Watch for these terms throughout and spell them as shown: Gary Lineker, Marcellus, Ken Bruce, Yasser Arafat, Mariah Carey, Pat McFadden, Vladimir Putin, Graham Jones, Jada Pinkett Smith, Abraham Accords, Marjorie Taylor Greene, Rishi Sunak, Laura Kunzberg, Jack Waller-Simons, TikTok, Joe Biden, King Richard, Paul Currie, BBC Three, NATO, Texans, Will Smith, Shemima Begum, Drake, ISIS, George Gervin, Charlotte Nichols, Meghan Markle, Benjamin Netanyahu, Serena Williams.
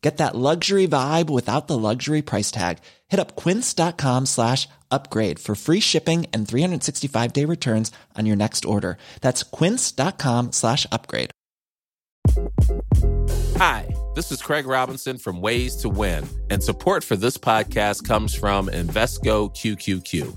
Get that luxury vibe without the luxury price tag. Hit up quince.com/upgrade for free shipping and 365-day returns on your next order. That's quince.com/upgrade. Hi, this is Craig Robinson from Ways to Win, and support for this podcast comes from Invesco QQQ.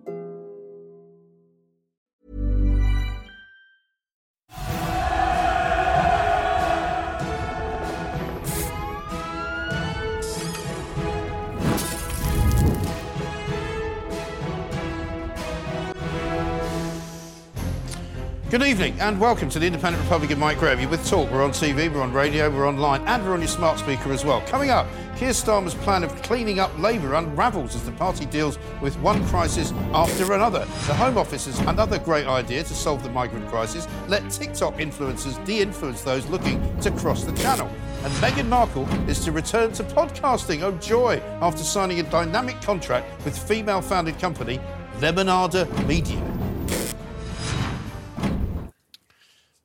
Good evening and welcome to the Independent Republic of Mike Graham. You're with Talk. We're on TV, we're on radio, we're online, and we're on your smart speaker as well. Coming up, Keir Starmer's plan of cleaning up Labour unravels as the party deals with one crisis after another. The Home Office has another great idea to solve the migrant crisis. Let TikTok influencers de-influence those looking to cross the channel. And Meghan Markle is to return to podcasting, oh joy, after signing a dynamic contract with female-founded company Lemonada Media.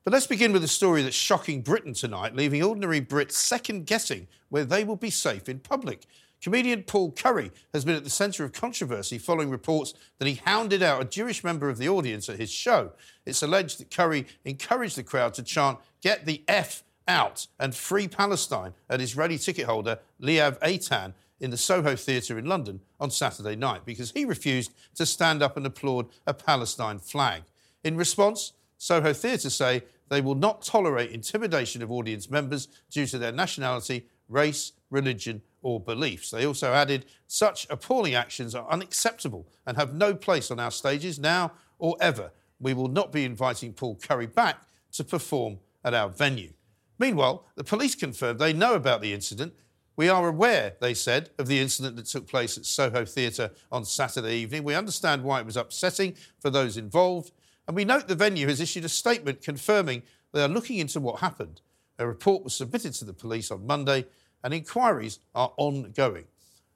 But let's begin with a story that's shocking Britain tonight, leaving ordinary Brits second-guessing where they will be safe in public. Comedian Paul Currie has been at the centre of controversy following reports that he hounded out a Jewish member of the audience at his show. It's alleged that Currie encouraged the crowd to chant, "Get the F out," and "Free Palestine" at Israeli ticket holder Liahav Eitan in the Soho Theatre in London on Saturday night because he refused to stand up and applaud a Palestine flag. In response, Soho Theatre say they will not tolerate intimidation of audience members due to their nationality, race, religion or beliefs. They also added, such appalling actions are unacceptable and have no place on our stages now or ever. We will not be inviting Paul Currie back to perform at our venue. Meanwhile, the police confirmed they know about the incident. We are aware, they said, of the incident that took place at Soho Theatre on Saturday evening. We understand why it was upsetting for those involved. And we note the venue has issued a statement confirming they are looking into what happened. A report was submitted to the police on Monday and inquiries are ongoing.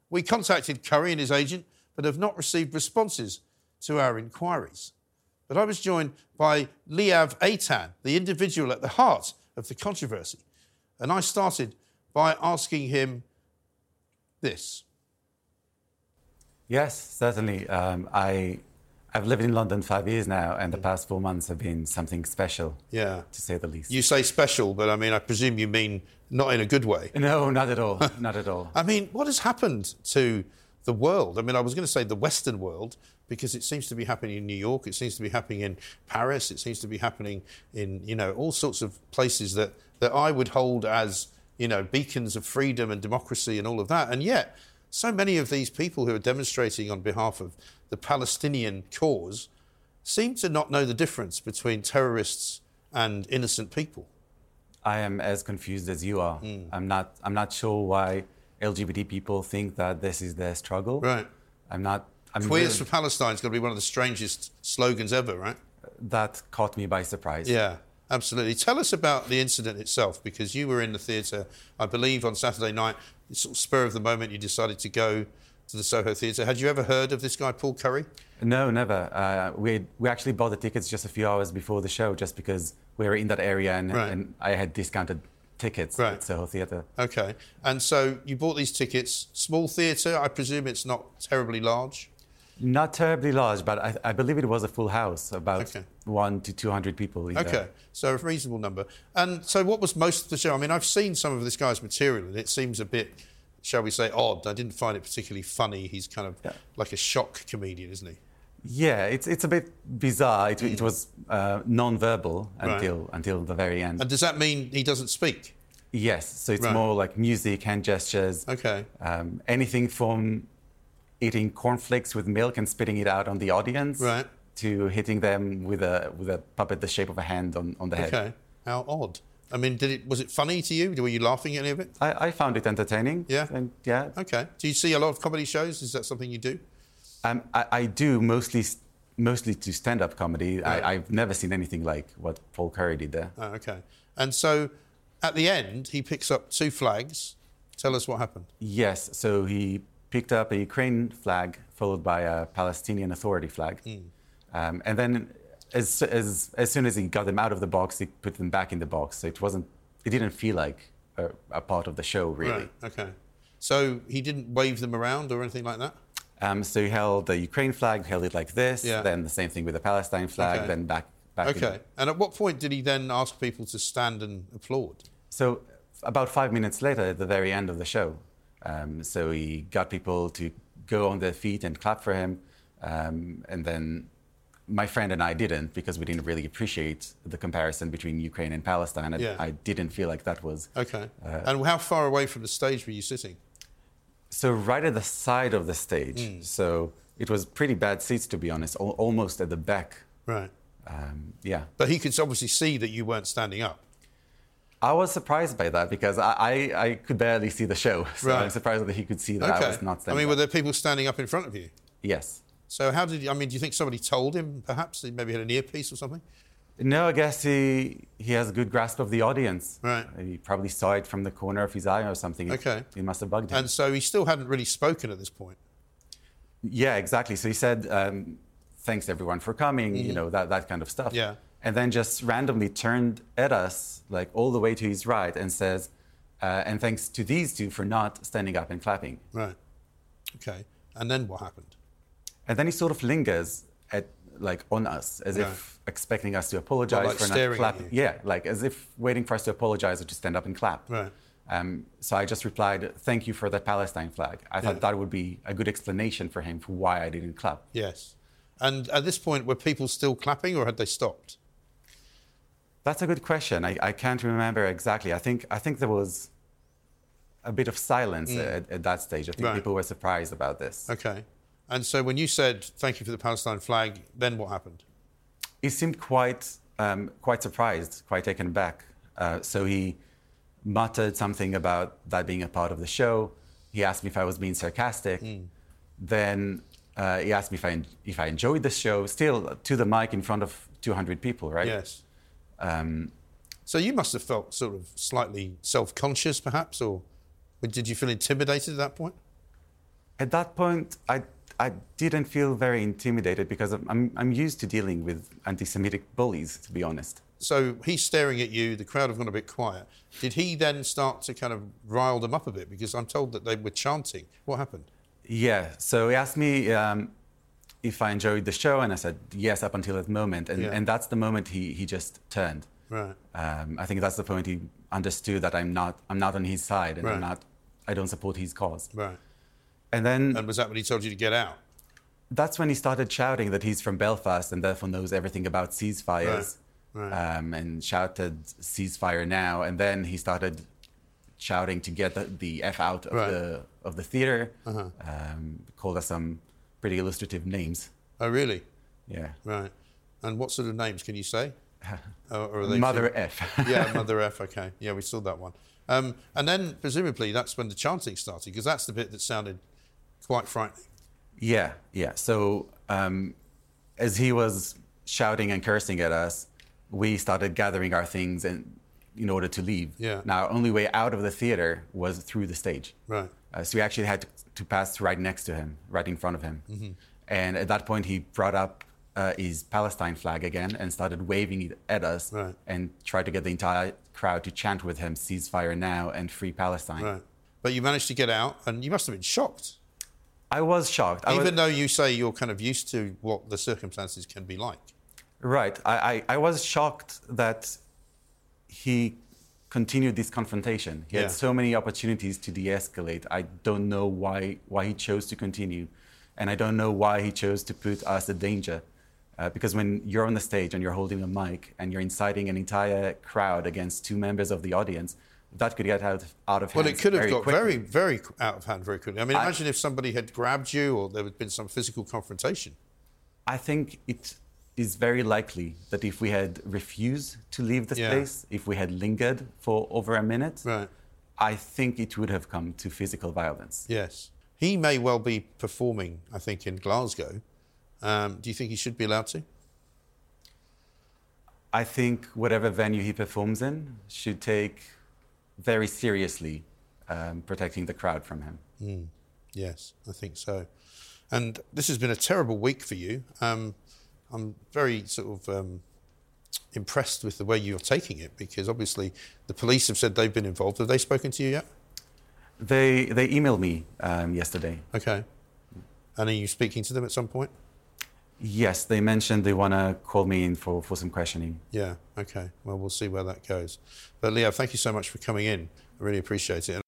We contacted Currie and his agent but have not received responses to our inquiries. But I was joined by Liahav Eitan, the individual at the heart of the controversy. And I started by asking him this. Yes, certainly. I've lived in London 5 years now, and the past 4 months have been something special, to say the least. You say special, but I mean, I presume you mean not in a good way. No, not at all, not at all. I mean, what has happened to the world? I mean, I was going to say the Western world, because it seems to be happening in New York, it seems to be happening in Paris, it seems to be happening in, you know, all sorts of places that I would hold as, you know, beacons of freedom and democracy and all of that, and yet so many of these people who are demonstrating on behalf of the Palestinian cause seem to not know the difference between terrorists and innocent people. I am as confused as you are. I'm not sure why LGBT people think that this is their struggle. Right. Queers for Palestine is going to be one of the strangest slogans ever, right? That caught me by surprise. Yeah. Absolutely. Tell us about the incident itself, because you were in the theatre, I believe, on Saturday night. Sort of spur of the moment, you decided to go to the Soho Theatre. Had you ever heard of this guy, Paul Currie? No, never. We actually bought the tickets just a few hours before the show, just because we were in that area and I had discounted tickets at Soho Theatre. OK. And so you bought these tickets. Small theatre, I presume it's not terribly large? Not terribly large, but I believe it was a full house, about 100 to 200 people. Either. Okay, so a reasonable number. And so what was most of the show? I mean, I've seen some of this guy's material, and it seems a bit, shall we say, odd. I didn't find it particularly funny. He's kind of like a shock comedian, isn't he? Yeah, it's a bit bizarre. It was non-verbal until the very end. And does that mean he doesn't speak? Yes, so it's more like music, hand gestures. Okay. Anything from eating cornflakes with milk and spitting it out on the audience to hitting them with a puppet the shape of a hand on the head. Okay, how odd. I mean, was it funny to you? Were you laughing at any of it? I found it entertaining. Yeah? Yeah. Okay. Do you see a lot of comedy shows? Is that something you do? I do, mostly to stand-up comedy. Yeah. I've never seen anything like what Paul Currie did there. Oh, okay. And so, at the end, he picks up two flags. Tell us what happened. Yes, so he picked up a Ukraine flag followed by a Palestinian Authority flag. Mm. And then as soon as he got them out of the box, he put them back in the box. So it didn't feel like a part of the show, really. Right, OK. So he didn't wave them around or anything like that? So he held the Ukraine flag, held it like this, then the same thing with the Palestine flag, then back OK. In. And at what point did he then ask people to stand and applaud? So about 5 minutes later, at the very end of the show. So he got people to go on their feet and clap for him, and then my friend and I didn't, because we didn't really appreciate the comparison between Ukraine and Palestine. I didn't feel like that was... OK. And how far away from the stage were you sitting? So right at the side of the stage. Mm. So it was pretty bad seats, to be honest, almost at the back. Right. Yeah. But he could obviously see that you weren't standing up. I was surprised by that, because I could barely see the show. So I'm surprised that he could see that I was not standing up. I mean, were there people standing up in front of you? Yes. So how did you... I mean, do you think somebody told him, perhaps? He maybe had an earpiece or something? No, I guess he has a good grasp of the audience. Right. He probably saw it from the corner of his eye or something. OK. It must have bugged him. And so he still hadn't really spoken at this point. Yeah, exactly. So he said, thanks, everyone, for coming, you know, that kind of stuff. Yeah. And then just randomly turned at us, like, all the way to his right and says, and thanks to these two for not standing up and clapping. Right. OK. And then what happened? And then he sort of lingers on us, as if expecting us to apologise for not clapping. Yeah, like as if waiting for us to apologise or to stand up and clap. Right. So I just replied, thank you for the Palestine flag. I thought that would be a good explanation for him for why I didn't clap. Yes. And at this point, were people still clapping or had they stopped? That's a good question. I can't remember exactly. I think there was a bit of silence at that stage. I think people were surprised about this. OK. And so when you said, thank you for the Palestine flag, then what happened? He seemed quite surprised, quite taken aback. So he muttered something about that being a part of the show. He asked me if I was being sarcastic. Mm. Then he asked me if I enjoyed the show, still to the mic in front of 200 people, right? Yes. So you must have felt sort of slightly self-conscious, perhaps, or did you feel intimidated at that point? At that point, I didn't feel very intimidated, because I'm used to dealing with anti-Semitic bullies, to be honest. So he's staring at you, the crowd have gone a bit quiet. Did he then start to kind of rile them up a bit? Because I'm told that they were chanting. What happened? Yeah, so he asked me if I enjoyed the show, and I said yes up until that moment. And that's the moment he just turned. Right. I think that's the point he understood that I'm not on his side, and I don't support his cause. Right. And was that when he told you to get out? That's when he started shouting that he's from Belfast and therefore knows everything about ceasefires, and shouted, ceasefire now. And then he started shouting to get the F out of the theatre, called us some pretty illustrative names. Oh, really? Yeah. Right. And what sort of names can you say? Or are they Mother F. Yeah, Mother F, OK. Yeah, we saw that one. And then, presumably, that's when the chanting started, because that's the bit that sounded... quite frightening. Yeah. So as he was shouting and cursing at us, we started gathering our things in order to leave. Yeah. Now, our only way out of the theatre was through the stage. Right. So we actually had to pass right next to him, right in front of him. Mm-hmm. And at that point, he brought up his Palestine flag again and started waving it at us and tried to get the entire crowd to chant with him, ceasefire now and free Palestine. Right. But you managed to get out, and you must have been shocked. I was shocked. Even though you say you're kind of used to what the circumstances can be like. Right. I was shocked that he continued this confrontation. He had so many opportunities to de-escalate. I don't know why he chose to continue. And I don't know why he chose to put us in danger. Because when you're on the stage and you're holding a mic and you're inciting an entire crowd against two members of the audience, that could get out of hand. Well, it could have got quickly. Very, very out of hand very quickly. I mean, imagine if somebody had grabbed you or there had been some physical confrontation. I think it is very likely that if we had refused to leave this place, if we had lingered for over a minute, I think it would have come to physical violence. Yes. He may well be performing, I think, in Glasgow. Do you think he should be allowed to? I think whatever venue he performs in should take very seriously protecting the crowd from him. Mm. Yes, I think so. And this has been a terrible week for you. I'm very sort of impressed with the way you're taking it, because obviously the police have said they've been involved. Have they spoken to you yet? They emailed me yesterday. Okay. And are you speaking to them at some point? Yes, they mentioned they want to call me in for some questioning. Yeah, okay. Well, we'll see where that goes. But Liahav, thank you so much for coming in. I really appreciate it.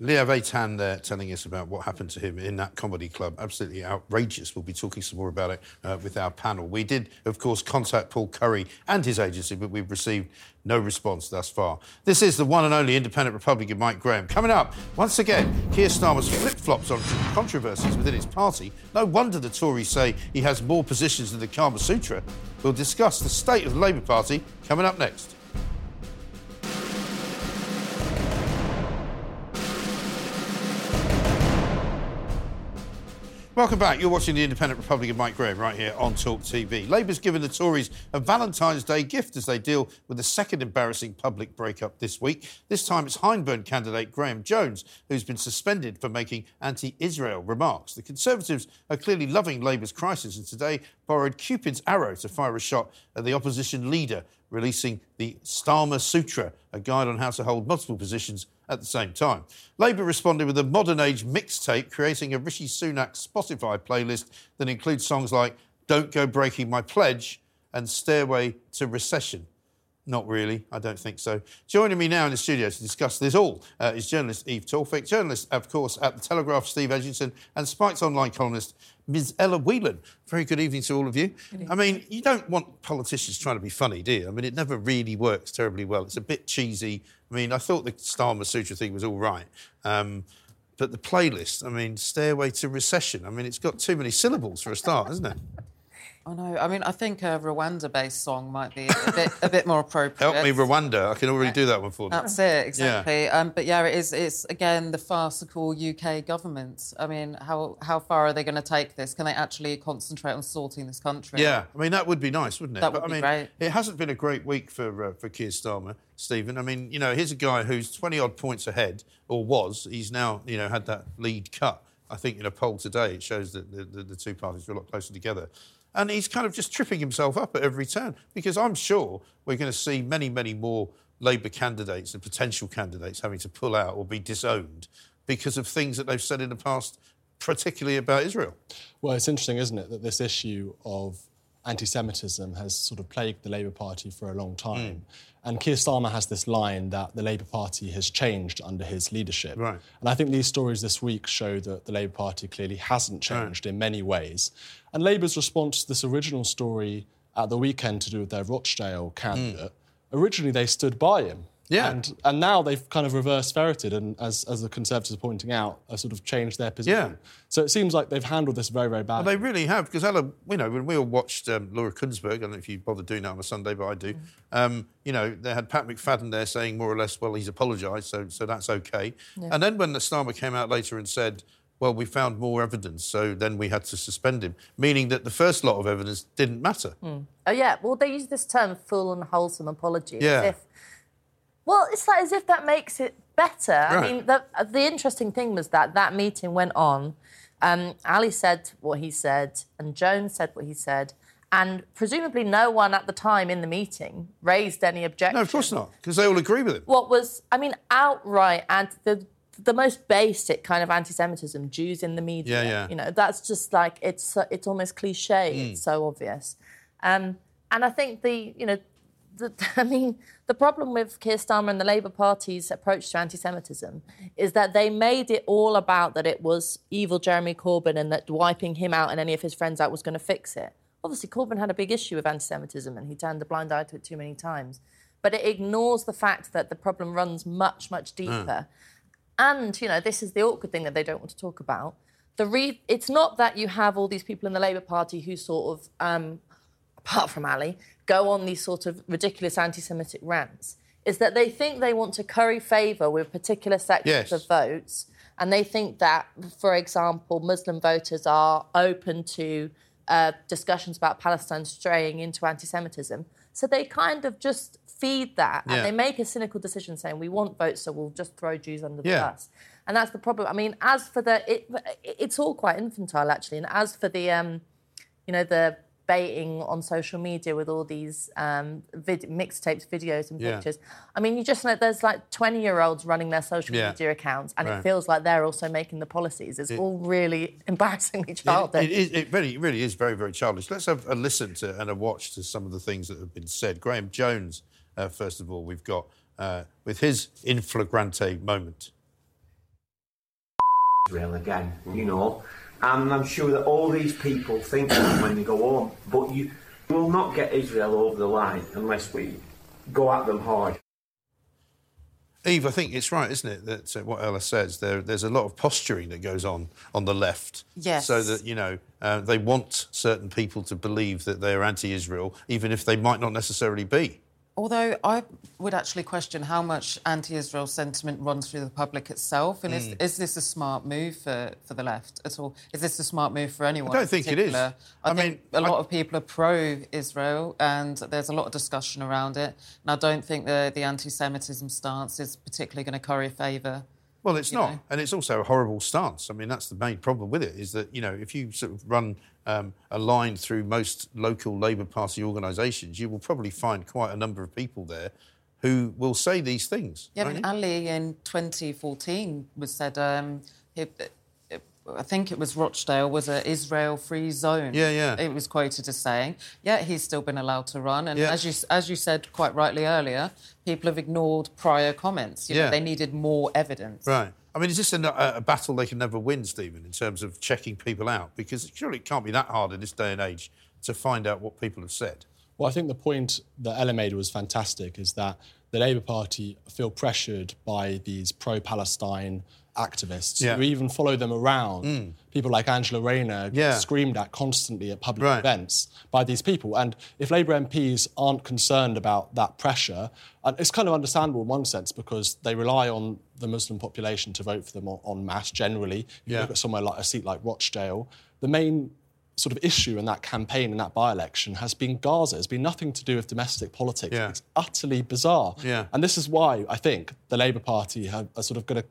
Liahav Eitan there telling us about what happened to him in that comedy club. Absolutely outrageous. We'll be talking some more about it with our panel. We did, of course, contact Paul Currie and his agency, but we've received no response thus far. This is the one and only Independent Republic of Mike Graham. Coming up, once again, Keir Starmer's flip-flops on controversies within his party. No wonder the Tories say he has more positions than the Kama Sutra. We'll discuss the state of the Labour Party coming up next. Welcome back. You're watching the Independent Republic of Mike Graham right here on Talk TV. Labour's given the Tories a Valentine's Day gift as they deal with the second embarrassing public breakup this week. This time it's Hyndburn candidate Graham Jones, who's been suspended for making anti-Israel remarks. The Conservatives are clearly loving Labour's crisis and today borrowed Cupid's arrow to fire a shot at the opposition leader, releasing the Starmer Sutra, a guide on how to hold multiple positions at the same time. Labour responded with a modern-age mixtape, creating a Rishi Sunak Spotify playlist that includes songs like Don't Go Breaking My Pledge and Stairway to Recession. Not really, I don't think so. Joining me now in the studio to discuss this all is journalist Eve Torfick, journalist, of course, at The Telegraph, Steve Edgington, and Spike's online columnist, Ms. Ella Whelan. Very good evening to all of you. I mean, you don't want politicians trying to be funny, do you? I mean, it never really works terribly well. It's a bit cheesy. I mean, I thought the Starmer Sutra thing was all right. But the playlist, I mean, Stairway to Recession, I mean, it's got too many syllables for a start, hasn't it? I know. I mean, I think a Rwanda-based song might be a bit more appropriate. Help me, Rwanda. I can already do that one for them. That's it, exactly. Yeah. But yeah, it's again the farcical UK government. I mean, how far are they going to take this? Can they actually concentrate on sorting this country? Yeah, I mean that would be nice, wouldn't it? That would be great. It hasn't been a great week for Keir Starmer, Stephen. I mean, you know, here's a guy who's 20 odd points ahead, or was. He's now, you know, had that lead cut. I think in a poll today, it shows that the two parties were a lot closer together. And he's kind of just tripping himself up at every turn, because I'm sure we're going to see many, many more Labour candidates and potential candidates having to pull out or be disowned because of things that they've said in the past, particularly about Israel. Well, it's interesting, isn't it, that this issue of anti-Semitism has sort of plagued the Labour Party for a long time. And Keir Starmer has this line that the Labour Party has changed under his leadership. Right. And I think these stories this week show that the Labour Party clearly hasn't changed in many ways. And Labour's response to this original story at the weekend to do with their Rochdale candidate, originally they stood by him. Yeah. And now they've kind of reverse-ferreted and, as the Conservatives are pointing out, have sort of changed their position. Yeah. So it seems like they've handled this very, very badly. Well, they really have, because, Ella, you know, when we all watched Laura Kunzberg, I don't know if you bothered doing that on a Sunday, but I do, you know, they had Pat McFadden there saying more or less, well, he's apologised, so that's OK. Yeah. And then when the Starmer came out later and said, well, we found more evidence, so then we had to suspend him, meaning that the first lot of evidence didn't matter. Oh, yeah, well, they use this term, full and wholesome apology, as if... Well, it's like as if that makes it better. Right. I mean, the interesting thing was that that meeting went on. Ali said what he said and Jones said what he said. And presumably no one at the time in the meeting raised any objection. No, of course not, because they all agree with him. What was, I mean, outright, the most basic kind of anti-Semitism, Jews in the media. Yeah, yeah. You know, that's just like, it's almost cliché. It's so obvious. And I think the problem with Keir Starmer and the Labour Party's approach to anti-Semitism is that they made it all about that it was evil Jeremy Corbyn and that wiping him out and any of his friends out was going to fix it. Obviously, Corbyn had a big issue with anti-Semitism and he turned a blind eye to it too many times. but it ignores the fact that the problem runs much, much deeper. And, you know, this is the awkward thing that they don't want to talk about. It's not that you have all these people in the Labour Party who sort of, apart from Ali, go on these sort of ridiculous anti-Semitic rants. It's that they think they want to curry favour with particular sections of votes, and they think that, for example, Muslim voters are open to discussions about Palestine straying into anti-Semitism. So they kind of just feed that, and they make a cynical decision saying, we want votes, so we'll just throw Jews under the bus. And that's the problem. I mean, as for the... It's all quite infantile, actually. And as for the, you know, the baiting on social media with all these mixtapes, videos and pictures, I mean, you just know there's, like, 20-year-olds running their social media accounts, and it feels like they're also making the policies. It's all really embarrassingly childish. It really is very, very childish. Let's have a listen to and a watch to some of the things that have been said. Graham Jones, first of all, we've got with his in flagrante moment. Israel again, you know, and I'm sure that all these people think that when they go home, but you will not get Israel over the line unless we go at them hard. Eve, I think it's right, isn't it, that what Ella says, there's a lot of posturing that goes on the left. Yes. So that, you know, they want certain people to believe that they're anti-Israel, even if they might not necessarily be. Although I would actually question how much anti-Israel sentiment runs through the public itself. And is this a smart move for the left at all? Is this a smart move for anyone? I don't think it is. I think a lot of people are pro-Israel, and there's a lot of discussion around it. And I don't think the anti-Semitism stance is particularly going to curry favour. Well, it's not. Know. And it's also a horrible stance. I mean, that's the main problem with it, is that, you know, if you sort of run a line through most local Labour Party organisations, you will probably find quite a number of people there who will say these things. Yeah, but Ali in 2014 was said, I think it was Rochdale, was an Israel-free zone. Yeah. It was quoted as saying, he's still been allowed to run. And as you said quite rightly earlier, people have ignored prior comments. You know, they needed more evidence. Right. I mean, is this a battle they can never win, Stephen, in terms of checking people out? Because surely it can't be that hard in this day and age to find out what people have said. Well, I think the point that Ella made was fantastic, is that the Labour Party feel pressured by these pro-Palestine activists who even follow them around. People like Angela Rayner screamed at constantly at public events by these people. And if Labour MPs aren't concerned about that pressure, it's kind of understandable in one sense, because they rely on the Muslim population to vote for them en masse generally. If you look at somewhere like a seat like Rochdale, the main sort of issue in that campaign, in that by-election, has been Gaza. It's been nothing to do with domestic politics. It's utterly bizarre. And this is why I think the Labour Party are sort of going to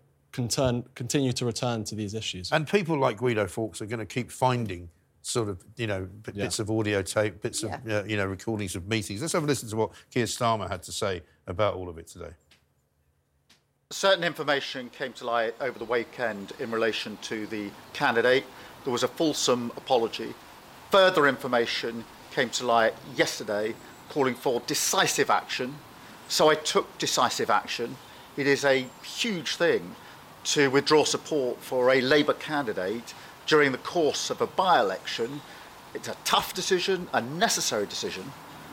continue to return to these issues. And people like Guido Fawkes are going to keep finding sort of, you know, bits of audio tape, bits of, you know, recordings of meetings. Let's have a listen to what Keir Starmer had to say about all of it today. Certain information came to light over the weekend in relation to the candidate. There was a fulsome apology. Further information came to light yesterday calling for decisive action. So I took decisive action. It is a huge thing to withdraw support for a Labour candidate during the course of a by-election. It's a tough decision, a necessary decision.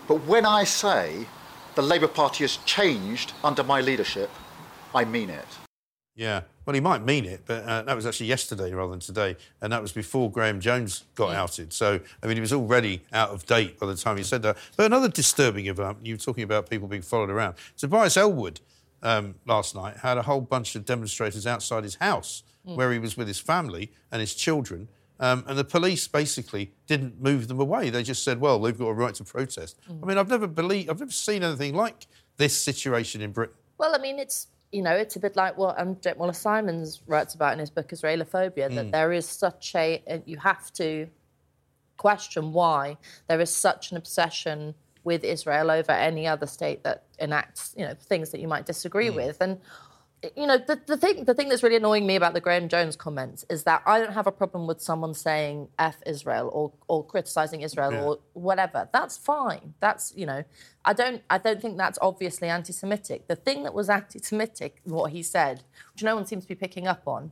But when I say the Labour Party has changed under my leadership, I mean it. Yeah, well, he might mean it, but that was actually yesterday rather than today, and that was before Graham Jones got outed. So, I mean, he was already out of date by the time he said that. But another disturbing event, you were talking about people being followed around. Tobias Elwood, last night, had a whole bunch of demonstrators outside his house where he was with his family and his children, and the police basically didn't move them away. They just said, well, they've got a right to protest. I mean, I've never seen anything like this situation in Britain. Well, I mean, it's a bit like what Jack Waller-Simons writes about in his book Israelophobia, that there is such you have to question why there is such an obsession with Israel over any other state that enacts, you know, things that you might disagree with. And, you know, the thing that's really annoying me about the Graham Jones comments is that I don't have a problem with someone saying F Israel or criticising Israel or whatever. That's fine. That's, you know, I don't think that's obviously anti-Semitic. The thing that was anti-Semitic, what he said, which no one seems to be picking up on,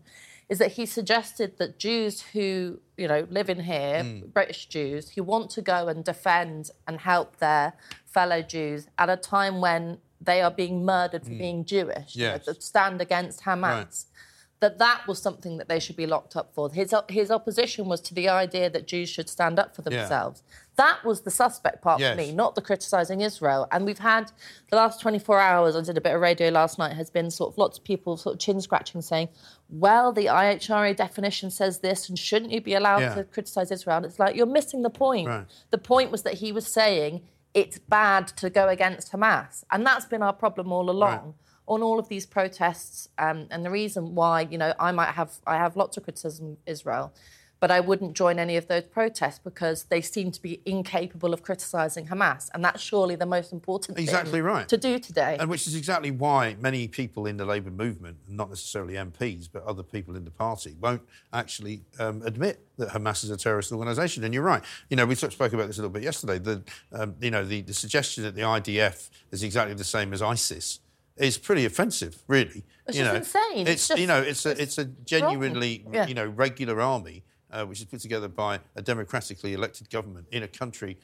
is that he suggested that Jews who, you know, live in here, British Jews, who want to go and defend and help their fellow Jews at a time when they are being murdered for being Jewish, you know, to stand against Hamas, that was something that they should be locked up for. His opposition was to the idea that Jews should stand up for themselves. Yeah. That was the suspect part for me, not the criticising Israel. And we've had the last 24 hours, I did a bit of radio last night, has been sort of lots of people sort of chin-scratching saying, well, the IHRA definition says this and shouldn't you be allowed to criticise Israel? And it's like, you're missing the point. Right. The point was that he was saying it's bad to go against Hamas. And that's been our problem all along. Right. On all of these protests, and the reason why, you know, I have lots of criticism of Israel, but I wouldn't join any of those protests because they seem to be incapable of criticising Hamas, and that's surely the most important thing to do today. And which is exactly why many people in the Labour movement, not necessarily MPs, but other people in the party, won't actually admit that Hamas is a terrorist organisation. And you're right. You know, we spoke about this a little bit yesterday. The suggestion that the IDF is exactly the same as ISIS. It's pretty offensive, really. It's insane. It's a genuinely regular army which is put together by a democratically elected government in a country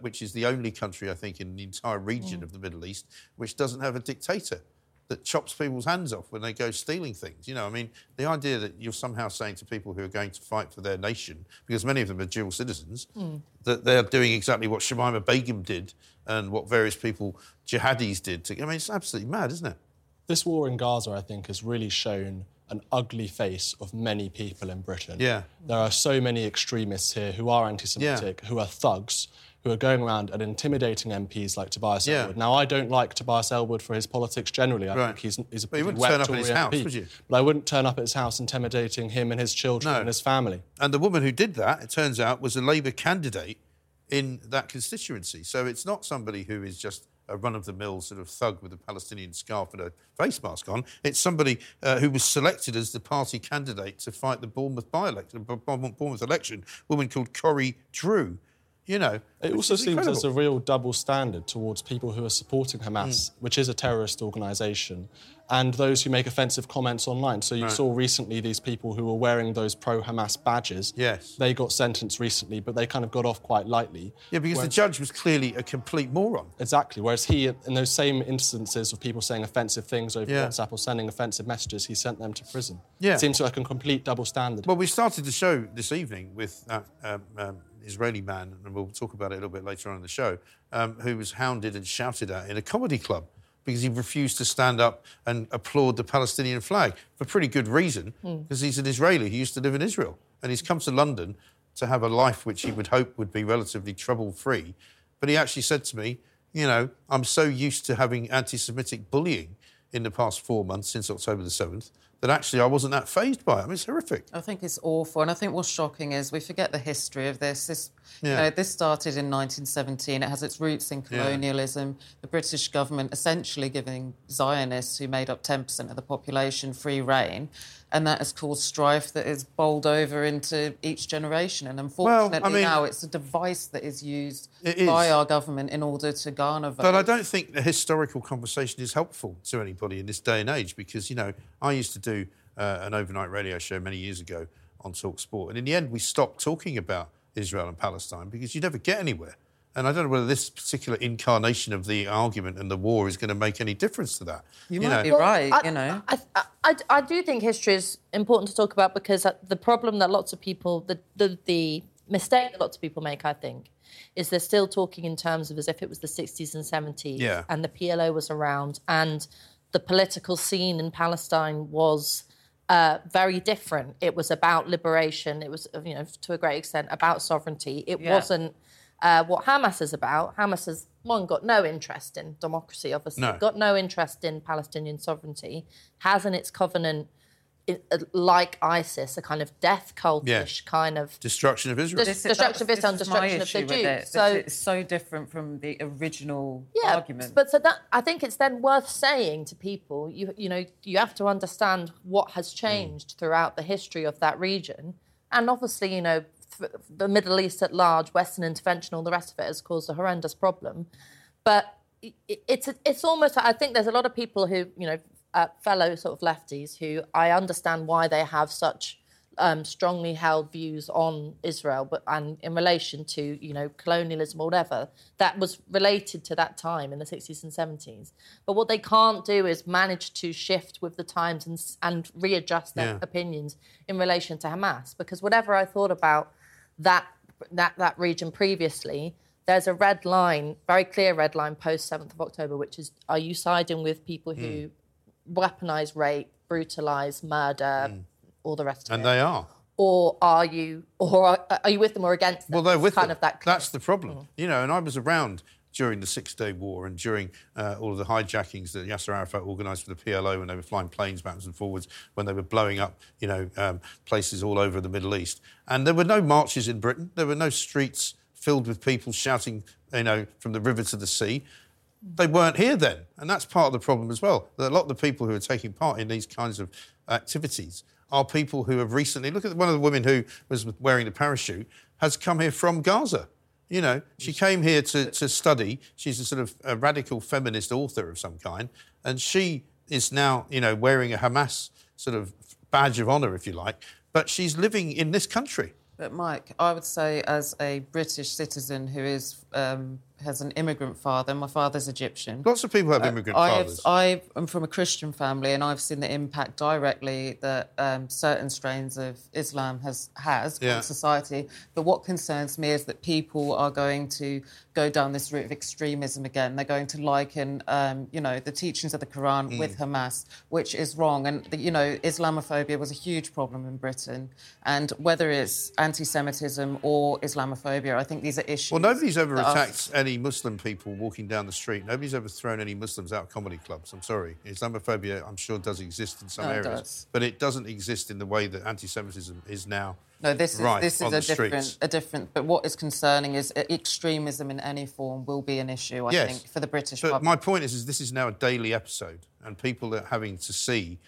which is the only country, I think, in the entire region of the Middle East which doesn't have a dictator that chops people's hands off when they go stealing things. You know, I mean, the idea that you're somehow saying to people who are going to fight for their nation, because many of them are dual citizens, that they're doing exactly what Shemima Begum did and what various people, jihadis, did. It's absolutely mad, isn't it? This war in Gaza, I think, has really shown an ugly face of many people in Britain. Yeah. There are so many extremists here who are anti-Semitic, who are thugs, who are going around and intimidating MPs like Tobias Elwood. Now, I don't like Tobias Elwood for his politics generally. I think he's a pretty wet Tory MP. You wouldn't turn up at his house, would you? But I wouldn't turn up at his house intimidating him and his children and his family. And the woman who did that, it turns out, was a Labour candidate in that constituency. So it's not somebody who is just a run-of-the-mill sort of thug with a Palestinian scarf and a face mask on. It's somebody who was selected as the party candidate to fight the Bournemouth election, a woman called Corrie Drew. You know, it also seems there's a real double standard towards people who are supporting Hamas, which is a terrorist organisation, and those who make offensive comments online. So you saw recently these people who were wearing those pro-Hamas badges. Yes. They got sentenced recently, but they kind of got off quite lightly. Yeah, because the judge was clearly a complete moron. Exactly. Whereas he, in those same instances of people saying offensive things over WhatsApp or sending offensive messages, he sent them to prison. Yeah. It seems like a complete double standard. Well, we started the show this evening with Israeli man, and we'll talk about it a little bit later on in the show, who was hounded and shouted at in a comedy club because he refused to stand up and applaud the Palestinian flag for pretty good reason, because he's an Israeli who used to live in Israel, and he's come to London to have a life which he would hope would be relatively trouble-free. But he actually said to me, you know, I'm so used to having anti-Semitic bullying in the past 4 months since October the 7th, that actually I wasn't that fazed by it. I mean, it's horrific. I think it's awful. And I think what's shocking is we forget the history of this. This started in 1917. It has its roots in colonialism. Yeah. The British government essentially giving Zionists, who made up 10% of the population, free reign. And that has caused strife that is bowled over into each generation. And unfortunately now it's a device that is used by our government in order to garner votes. But I don't think the historical conversation is helpful to anybody in this day and age because, you know, I used to do an overnight radio show many years ago on Talk Sport. And in the end, we stopped talking about Israel and Palestine because you never get anywhere. And I don't know whether this particular incarnation of the argument and the war is going to make any difference to that. You might be right. I do think history is important to talk about because the problem that lots of people, the mistake that lots of people make, I think, is they're still talking in terms of as if it was the 60s and 70s and the PLO was around and the political scene in Palestine was very different. It was about liberation. It was, you know, to a great extent, about sovereignty. It wasn't what Hamas is about. Hamas has, one, got no interest in democracy, obviously, got no interest in Palestinian sovereignty, has in its covenant, like ISIS, a kind of death cultish kind of... Destruction of Israel. Destruction of Israel and destruction of the Jews. So it's so different from the original argument. But so that, I think it's then worth saying to people, you know, you have to understand what has changed throughout the history of that region. And obviously, you know, the Middle East at large, Western intervention, all the rest of it has caused a horrendous problem. But it's almost... I think there's a lot of people who, you know, fellow sort of lefties who I understand why they have such strongly held views on Israel, but and in relation to, you know, colonialism or whatever, that was related to that time in the 60s and 70s. But what they can't do is manage to shift with the times and readjust their opinions in relation to Hamas, because whatever I thought about that region previously, there's a red line, very clear red line post 7th of October, which is, are you siding with people who weaponise rape, brutalise, murder, all the rest of it? And they are. Or are you with them or against them? Well, they're with them. Kind of that clear. That's the problem. Mm. You know, and I was around during the Six-Day War and during all of the hijackings that Yasser Arafat organised for the PLO when they were flying planes backwards and forwards, when they were blowing up, you know, places all over the Middle East. And there were no marches in Britain. There were no streets filled with people shouting, you know, from the river to the sea. They weren't here then. And that's part of the problem as well, that a lot of the people who are taking part in these kinds of activities are people who have recently... Look at one of the women who was wearing the parachute, has come here from Gaza. You know, she came here to study. She's a sort of a radical feminist author of some kind. And she is now, you know, wearing a Hamas sort of badge of honour, if you like. But she's living in this country. But, Mike, I would say as a British citizen who is has an immigrant father, my father's Egyptian... Lots of people have immigrant fathers. I am from a Christian family and I've seen the impact directly that certain strains of Islam has on society. But what concerns me is that people are going to go down this route of extremism again. They're going to liken, you know, the teachings of the Quran with Hamas, which is wrong. And, you know, Islamophobia was a huge problem in Britain. And whether it's anti-Semitism or Islamophobia, I think these are issues... Well, nobody's ever attacked any Muslim people walking down the street. Nobody's ever thrown any Muslims out of comedy clubs. I'm sorry. Islamophobia, I'm sure, does exist in some areas. But it doesn't exist in the way that anti-Semitism is now. No, this is a different... But what is concerning is extremism in any form will be an issue, I think, for the British public. But my point is this is now a daily episode and people are having to see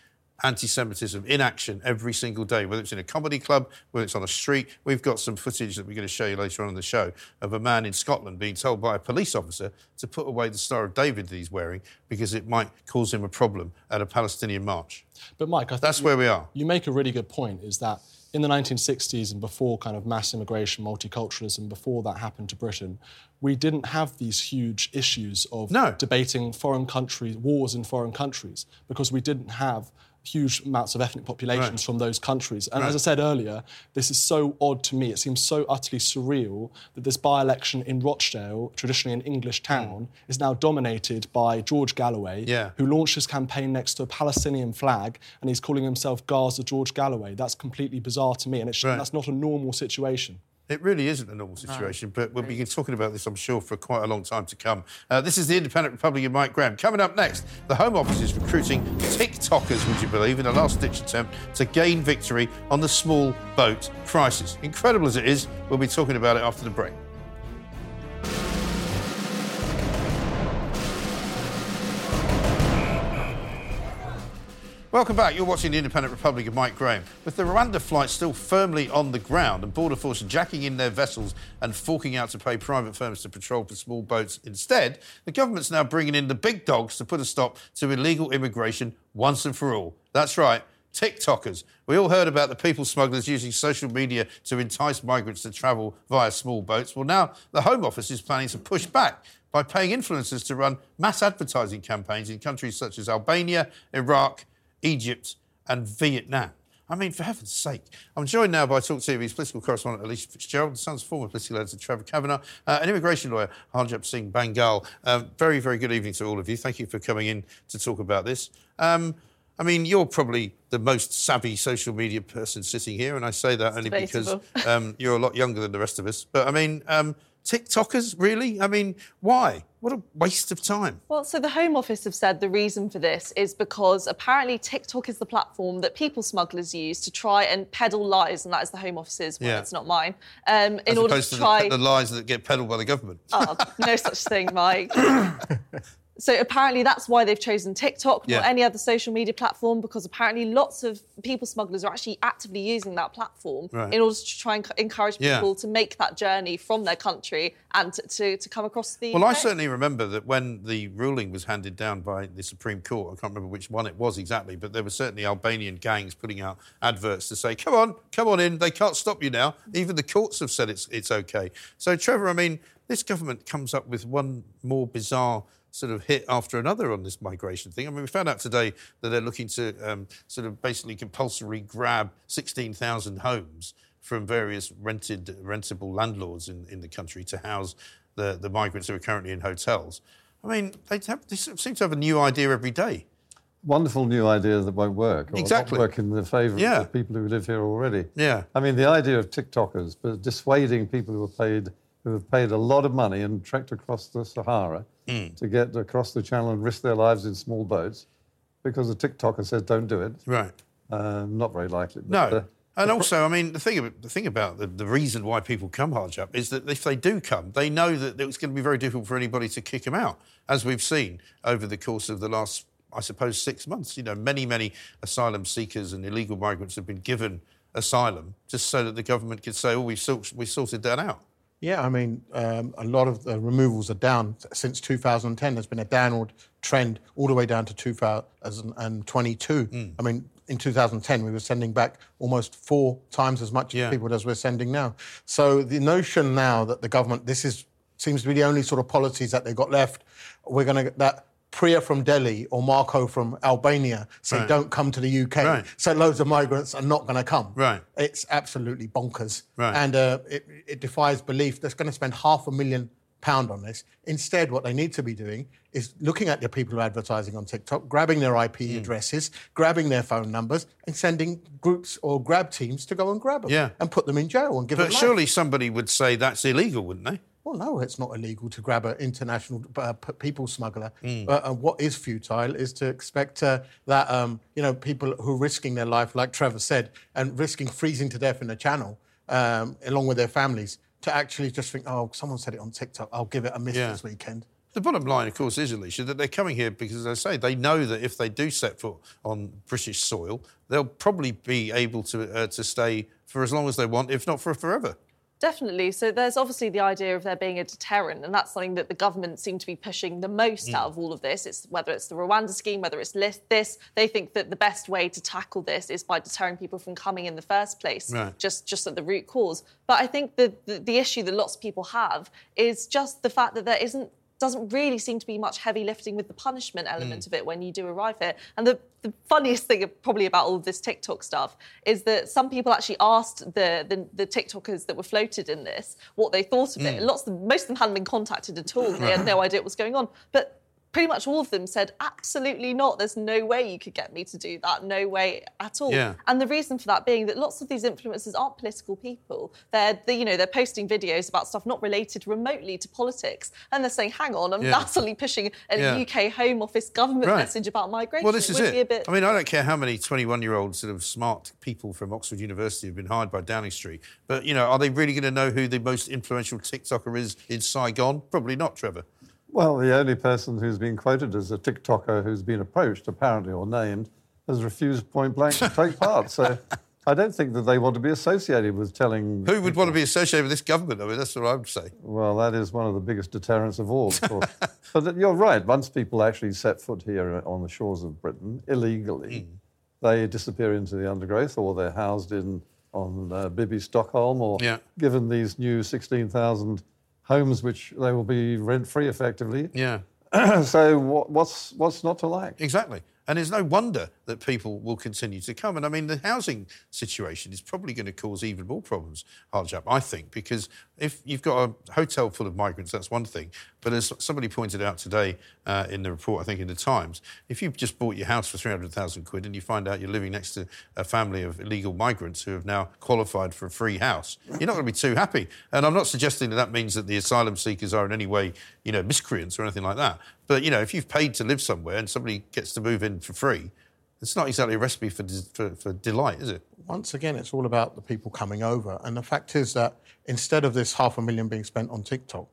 anti-Semitism in action every single day, whether it's in a comedy club, whether it's on a street. We've got some footage that we're going to show you later on in the show of a man in Scotland being told by a police officer to put away the Star of David that he's wearing because it might cause him a problem at a Palestinian march. But, Mike, I think... That's where we are. You make a really good point, is that in the 1960s and before kind of mass immigration, multiculturalism, before that happened to Britain, we didn't have these huge issues of debating foreign countries, wars in foreign countries, because we didn't have huge amounts of ethnic populations from those countries. And as I said earlier, this is so odd to me. It seems so utterly surreal that this by-election in Rochdale, traditionally an English town, is now dominated by George Galloway, who launched his campaign next to a Palestinian flag, and he's calling himself Gaza George Galloway. That's completely bizarre to me, and that's not a normal situation. It really isn't a normal situation, but we'll be talking about this, I'm sure, for quite a long time to come. This is the Independent Republican Mike Graham. Coming up next, the Home Office is recruiting TikTokers, would you believe, in a last-ditch attempt to gain victory on the small boat crisis. Incredible as it is, we'll be talking about it after the break. Welcome back. You're watching The Independent Republic of Mike Graham. With the Rwanda flight still firmly on the ground and Border Force jacking in their vessels and forking out to pay private firms to patrol for small boats instead, the government's now bringing in the big dogs to put a stop to illegal immigration once and for all. That's right, TikTokers. We all heard about the people smugglers using social media to entice migrants to travel via small boats. Well, now the Home Office is planning to push back by paying influencers to run mass advertising campaigns in countries such as Albania, Iraq, Egypt and Vietnam. I mean, for heaven's sake. I'm joined now by Talk TV's political correspondent Alicia Fitzgerald, the Sun's former political editor Trevor Kavanagh, and immigration lawyer Harjap Singh Bangal. Very, very good evening to all of you. Thank you for coming in to talk about this. I mean, you're probably the most savvy social media person sitting here, and I say that only because you're a lot younger than the rest of us. But, I mean... TikTokers, really? I mean, why? What a waste of time. Well, so the Home Office have said the reason for this is because apparently TikTok is the platform that people smugglers use to try and peddle lies, and that is the Home Office's, well, it's not mine, in order to try... As opposed to the lies that get peddled by the government. Oh, no such thing, Mike. So apparently that's why they've chosen TikTok, not any other social media platform, because apparently lots of people smugglers are actually actively using that platform in order to try and encourage people to make that journey from their country and to come across the... Well, UK. I certainly remember that when the ruling was handed down by the Supreme Court, I can't remember which one it was exactly, but there were certainly Albanian gangs putting out adverts to say, come on in, they can't stop you now. Even the courts have said it's OK. So, Trevor, I mean, this government comes up with one more bizarre... sort of hit after another on this migration thing. I mean, we found out today that they're looking to sort of basically compulsory grab 16,000 homes from various rentable landlords in the country to house the migrants who are currently in hotels. I mean, they seem to have a new idea every day. Wonderful new idea that won't work. Or exactly. Not work in the favour of the people who live here already. Yeah. I mean, the idea of TikTokers, but dissuading people who have paid a lot of money and trekked across the Sahara to get across the channel and risk their lives in small boats because the TikToker says don't do it. Right. Not very likely. But, no. And also, I mean, the thing about the reason why people come, Harjap, is that if they do come, they know that it's going to be very difficult for anybody to kick them out, as we've seen over the course of the last, I suppose, 6 months. You know, many, many asylum seekers and illegal migrants have been given asylum just so that the government could say, oh, we sorted that out. Yeah, I mean, a lot of the removals are down since 2010. There's been a downward trend all the way down to 2022. I mean, in 2010, we were sending back almost 4 times as much people as we're sending now. So the notion now that the government, seems to be the only sort of policies that they've got left, we're going to get that... Priya from Delhi or Marco from Albania say don't come to the UK. Right. So loads of migrants are not going to come. Right. It's absolutely bonkers. Right. And it defies belief. That's going to spend £500,000 on this. Instead, what they need to be doing is looking at the people who are advertising on TikTok, grabbing their IP addresses, grabbing their phone numbers and sending groups or grab teams to go and grab them and put them in jail and give them life. But surely somebody would say that's illegal, wouldn't they? Well, no, it's not illegal to grab an international people smuggler. What is futile is to expect that, people who are risking their life, like Trevor said, and risking freezing to death in a channel, along with their families, to actually just think, oh, someone said it on TikTok, I'll give it a miss this weekend. The bottom line, of course, is, Alicia, that they're coming here because, as I say, they know that if they do set foot on British soil, they'll probably be able to stay for as long as they want, if not for forever. Definitely. So there's obviously the idea of there being a deterrent, and that's something that the government seem to be pushing the most out of all of this. It's whether it's the Rwanda scheme, whether it's this, they think that the best way to tackle this is by deterring people from coming in the first place, just at the root cause. But I think the issue that lots of people have is just the fact that there doesn't really seem to be much heavy lifting with the punishment element of it when you do arrive here. And the funniest thing probably about all of this TikTok stuff is that some people actually asked the TikTokers that were floated in this what they thought of it. Most of them hadn't been contacted at all. They had no idea what was going on. But pretty much all of them said, absolutely not. There's no way you could get me to do that. No way at all. Yeah. And the reason for that being that lots of these influencers aren't political people. They're posting videos about stuff not related remotely to politics. And they're saying, hang on, I'm utterly pushing a UK Home Office government message about migration. Well, this is it. I mean, I don't care how many 21-year-old sort of smart people from Oxford University have been hired by Downing Street. But, are they really going to know who the most influential TikToker is in Saigon? Probably not, Trevor. Well, the only person who's been quoted as a TikToker who's been approached, apparently, or named, has refused point blank to take part. So I don't think that they want to be associated with telling... Who would want to be associated with this government? I mean, that's what I would say. Well, that is one of the biggest deterrents of all, of course. But you're right. Once people actually set foot here on the shores of Britain, illegally, they disappear into the undergrowth or they're housed on Bibi Stockholm or given these new 16,000... homes which they will be rent-free, effectively. Yeah. So what's not to like? Exactly. And it's no wonder that people will continue to come. And, I mean, the housing situation is probably going to cause even more problems, Harjap, I think, because if you've got a hotel full of migrants, that's one thing. But as somebody pointed out today in the report, I think in the Times, if you've just bought your house for £300,000 and you find out you're living next to a family of illegal migrants who have now qualified for a free house, you're not going to be too happy. And I'm not suggesting that means that the asylum seekers are in any way, miscreants or anything like that. But, if you've paid to live somewhere and somebody gets to move in for free, it's not exactly a recipe for delight, is it? Once again, it's all about the people coming over. And the fact is that instead of this £500,000 being spent on TikTok,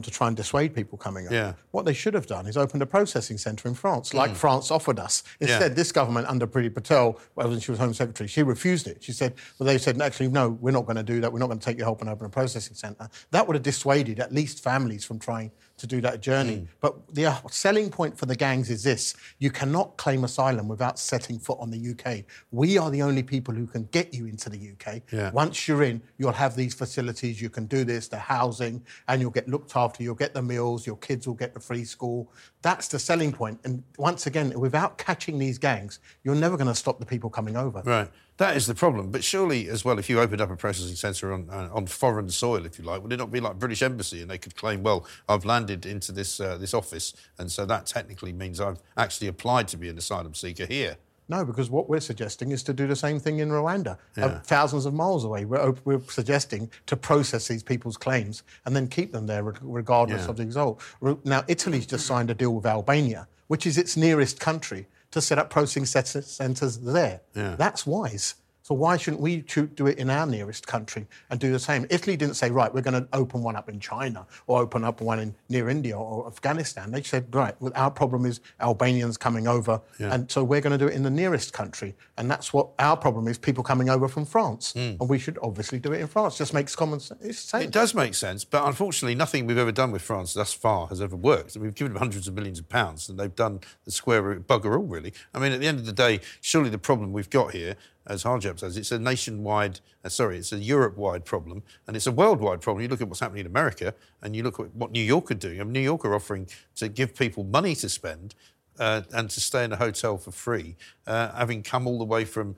to try and dissuade people coming over. Yeah. What they should have done is opened a processing centre in France, like France offered us. Instead, this government under Priti Patel, when she was Home Secretary, she refused it. She said, well, they said, actually, no, we're not going to do that. We're not going to take your help and open a processing centre. That would have dissuaded at least families from trying to do that journey. But the selling point for the gangs is this. You cannot claim asylum without setting foot on the UK. We are the only people who can get you into the UK. Yeah. Once you're in, you'll have these facilities, you can do this, the housing, and you'll get looked after, you'll get the meals, your kids will get the free school. That's the selling point. And once again, without catching these gangs, you're never going to stop the people coming over. Right. That is the problem. But surely, as well, if you opened up a processing centre on foreign soil, if you like, would it not be like British Embassy and they could claim, well, I've landed into this this office and so that technically means I've actually applied to be an asylum seeker here? No, because what we're suggesting is to do the same thing in Rwanda, thousands of miles away. We're suggesting to process these people's claims and then keep them there regardless of the result. Now, Italy's just signed a deal with Albania, which is its nearest country, to set up processing centres there. Yeah. That's wise. So why shouldn't we do it in our nearest country and do the same? Italy didn't say, right, we're going to open one up in China or open up one near India or Afghanistan. They said, right, well, our problem is Albanians coming over, and so we're going to do it in the nearest country. And that's what our problem is, people coming over from France. And we should obviously do it in France. Just makes common sense. It does make sense, but unfortunately nothing we've ever done with France thus far has ever worked. We've given them hundreds of millions of pounds and they've done the square root bugger all, really. I mean, at the end of the day, surely the problem we've got here, as Harjab says, it's a it's a Europe-wide problem, and it's a worldwide problem. You look at what's happening in America, and you look at what New York are doing. I mean, New York are offering to give people money to spend and to stay in a hotel for free, having come all the way from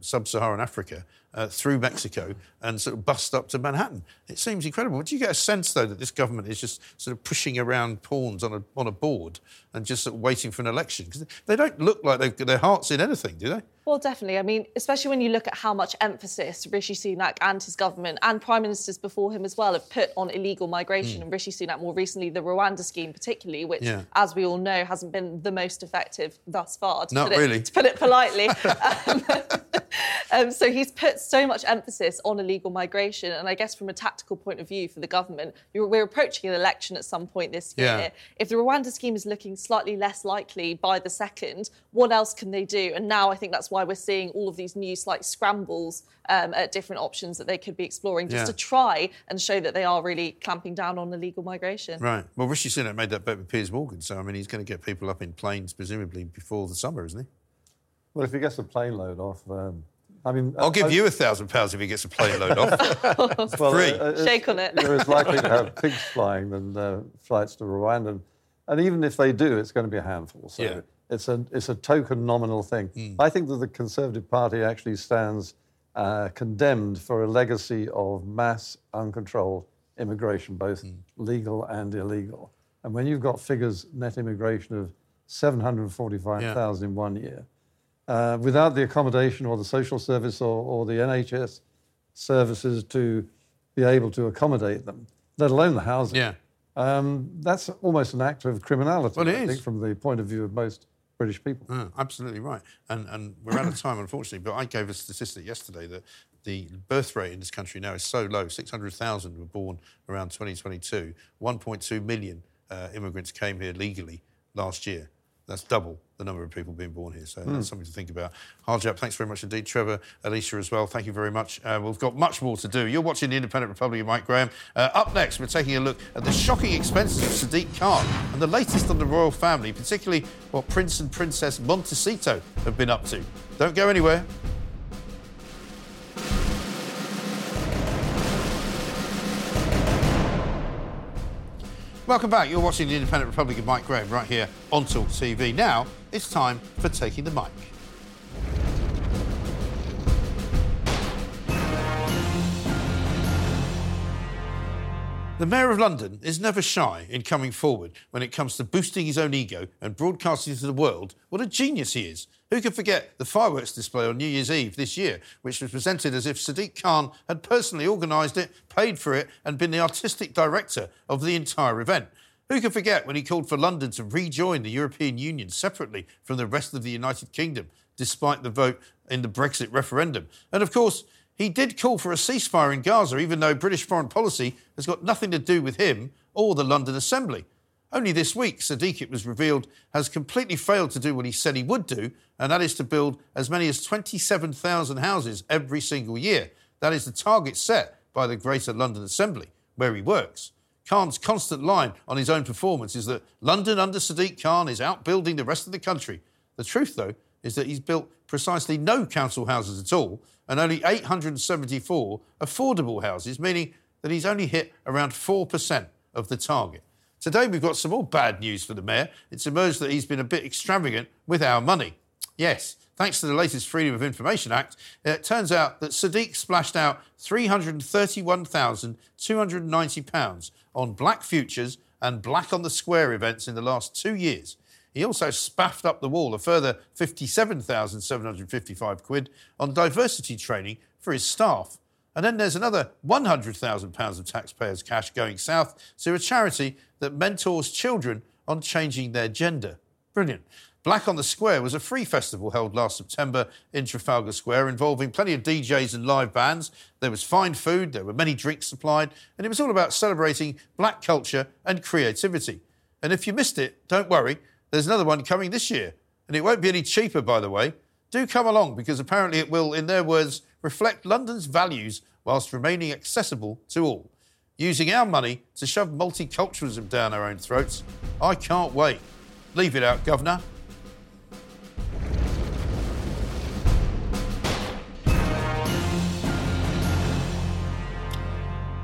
sub-Saharan Africa through Mexico and sort of bust up to Manhattan. It seems incredible. Do you get a sense, though, that this government is just sort of pushing around pawns on a board and just sort of waiting for an election? Because they don't look like they've got their hearts in anything, do they? Well, definitely. I mean, especially when you look at how much emphasis Rishi Sunak and his government and prime ministers before him as well have put on illegal migration, and Rishi Sunak more recently, the Rwanda scheme particularly, which, as we all know, hasn't been the most effective thus far. To put it politely. So he's put so much emphasis on illegal migration, and I guess from a tactical point of view for the government, we're approaching an election at some point this year. If the Rwanda scheme is looking slightly less likely by the second, what else can they do? And now I think that's why we're seeing all of these new slight scrambles at different options that they could be exploring just to try and show that they are really clamping down on illegal migration. Right. Well, Rishi Sunak made that bet with Piers Morgan, so, I mean, he's going to get people up in planes presumably before the summer, isn't he? Well, if he gets a plane load off... I mean, I'll give you £1,000 if he gets a plane load off. Well, free. Shake on it. They're as likely to have pigs flying than flights to Rwanda. And even if they do, it's going to be a handful. So it's a token nominal thing. I think that the Conservative Party actually stands condemned for a legacy of mass, uncontrolled immigration, both legal and illegal. And when you've got figures, net immigration of 745,000 in 1 year, without the accommodation or the social service or the NHS services to be able to accommodate them, let alone the housing, that's almost an act of criminality, I think, from the point of view of most British people. Absolutely right. And we're out of time, unfortunately, but I gave a statistic yesterday that the birth rate in this country now is so low. 600,000 were born around 2022. 1.2 million immigrants came here legally last year. That's double the number of people being born here, so that's something to think about. Harjap, thanks very much indeed. Trevor, Alicia as well, thank you very much. We've got much more to do. You're watching The Independent Republic with Mike Graham. Up next, we're taking a look at the shocking expenses of Sadiq Khan and the latest on the royal family, particularly what Prince and Princess Montecito have been up to. Don't go anywhere. Welcome back. You're watching The Independent Republic of Mike Graham right here on Talk TV. Now it's time for Taking the Mic. The Mayor of London is never shy in coming forward when it comes to boosting his own ego and broadcasting to the world what a genius he is. Who can forget the fireworks display on New Year's Eve this year, which was presented as if Sadiq Khan had personally organised it, paid for it, and been the artistic director of the entire event? Who can forget when he called for London to rejoin the European Union separately from the rest of the United Kingdom, despite the vote in the Brexit referendum? And of course, He did call for a ceasefire in Gaza, even though British foreign policy has got nothing to do with him or the London Assembly. Only this week, Sadiq, it was revealed, has completely failed to do what he said he would do, and that is to build as many as 27,000 houses every single year. That is the target set by the Greater London Assembly, where he works. Khan's constant line on his own performance is that London under Sadiq Khan is outbuilding the rest of the country. The truth, though, is that he's built precisely no council houses at all and only 874 affordable houses, meaning that he's only hit around 4% of the target. Today we've got some more bad news for the mayor. It's emerged that he's been a bit extravagant with our money. Yes, thanks to the latest Freedom of Information Act, it turns out that Sadiq splashed out £331,290 on black futures and black on the square events in the last 2 years. He also spaffed up the wall a further £57,755 on diversity training for his staff. And then there's another £100,000 of taxpayers' cash going south to a charity that mentors children on changing their gender. Brilliant. Black on the Square was a free festival held last September in Trafalgar Square involving plenty of DJs and live bands. There was fine food, there were many drinks supplied, and it was all about celebrating black culture and creativity. And if you missed it, don't worry. There's another one coming this year, and it won't be any cheaper, by the way. Do come along, because apparently it will, in their words, reflect London's values whilst remaining accessible to all. Using our money to shove multiculturalism down our own throats, I can't wait. Leave it out, Governor.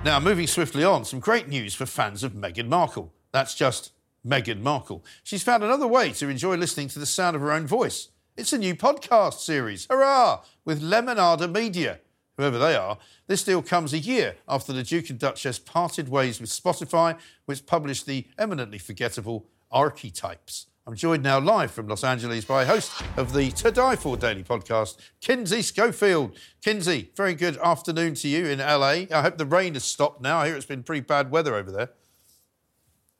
Now, moving swiftly on, some great news for fans of Meghan Markle. That's just Meghan Markle. She's found another way to enjoy listening to the sound of her own voice. It's a new podcast series, hurrah, with Lemonada Media, whoever they are. This deal comes a year after the Duke and Duchess parted ways with Spotify, which published the eminently forgettable Archetypes. I'm joined now live from Los Angeles by a host of the To Die For Daily podcast, Kinsey Schofield. Kinsey, very good afternoon to you in LA. I hope the rain has stopped now. I hear it's been pretty bad weather over there.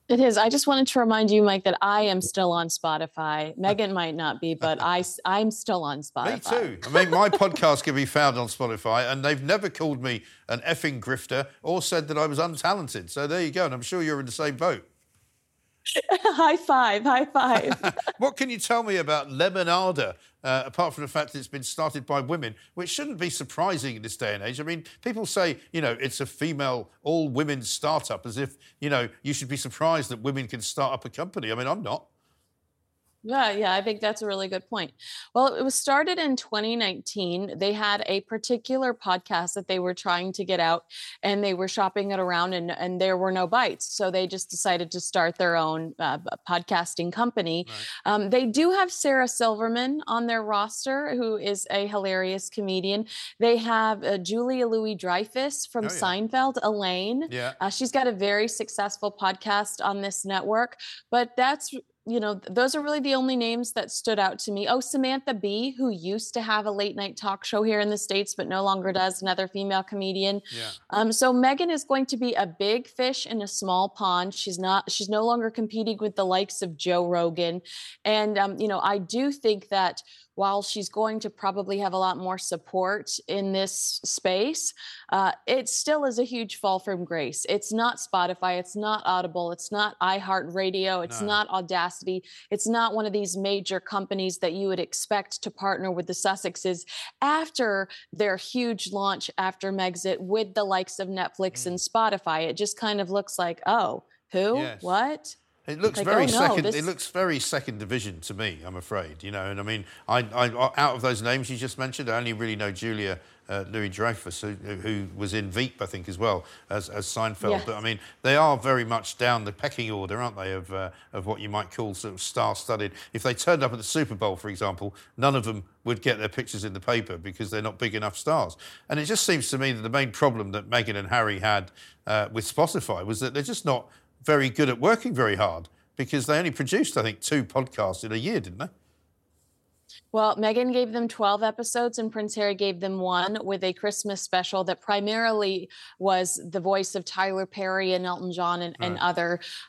It is. I just wanted to remind you, Mike, that I am still on Spotify. Megan might not be, but I'm still on Spotify. Me too. I mean, my podcast can be found on Spotify, and they've never called me an effing grifter or said that I was untalented. So there you go, and I'm sure you're in the same boat. High five, high five. What can you tell me about Lemonada, apart from the fact that it's been started by women, which shouldn't be surprising in this day and age? I mean, people say, you know, it's a female, all-women startup, as if, you know, you should be surprised that women can start up a company. I mean, I'm not. Yeah, I think that's a really good point. Well, it was started in 2019. They had a particular podcast that they were trying to get out, and they were shopping it around, and there were no bites. So they just decided to start their own podcasting company. Right. They do have Sarah Silverman on their roster, who is a hilarious comedian. They have Julia Louis-Dreyfus from Seinfeld, Elaine. Yeah. She's got a very successful podcast on this network, but that's... You know, those are really the only names that stood out to me. Oh, Samantha Bee, who used to have a late night talk show here in the States, but no longer does, another female comedian. Yeah. So Megan is going to be a big fish in a small pond. She's no longer competing with the likes of Joe Rogan. And, you know, I do think that while she's going to probably have a lot more support in this space, it still is a huge fall from grace. It's not Spotify. It's not Audible. It's not iHeartRadio. It's not Audacity. It's not one of these major companies that you would expect to partner with the Sussexes after their huge launch after Megxit with the likes of Netflix and Spotify. It just kind of looks like, oh, who? Yes. What? It looks like, It looks very second division to me, I'm afraid. You know, and I mean, I out of those names you just mentioned, I only really know Julia Louis-Dreyfus, who was in Veep, I think, as well as Seinfeld. Yes. But I mean, they are very much down the pecking order, aren't they? Of what you might call sort of star-studded. If they turned up at the Super Bowl, for example, none of them would get their pictures in the paper because they're not big enough stars. And it just seems to me that the main problem that Meghan and Harry had with Spotify was that they're just not very good at working very hard, because they only produced, I think, 2 podcasts in a year, didn't they? Well, Meghan gave them 12 episodes and Prince Harry gave them one, with a Christmas special that primarily was the voice of Tyler Perry and Elton John and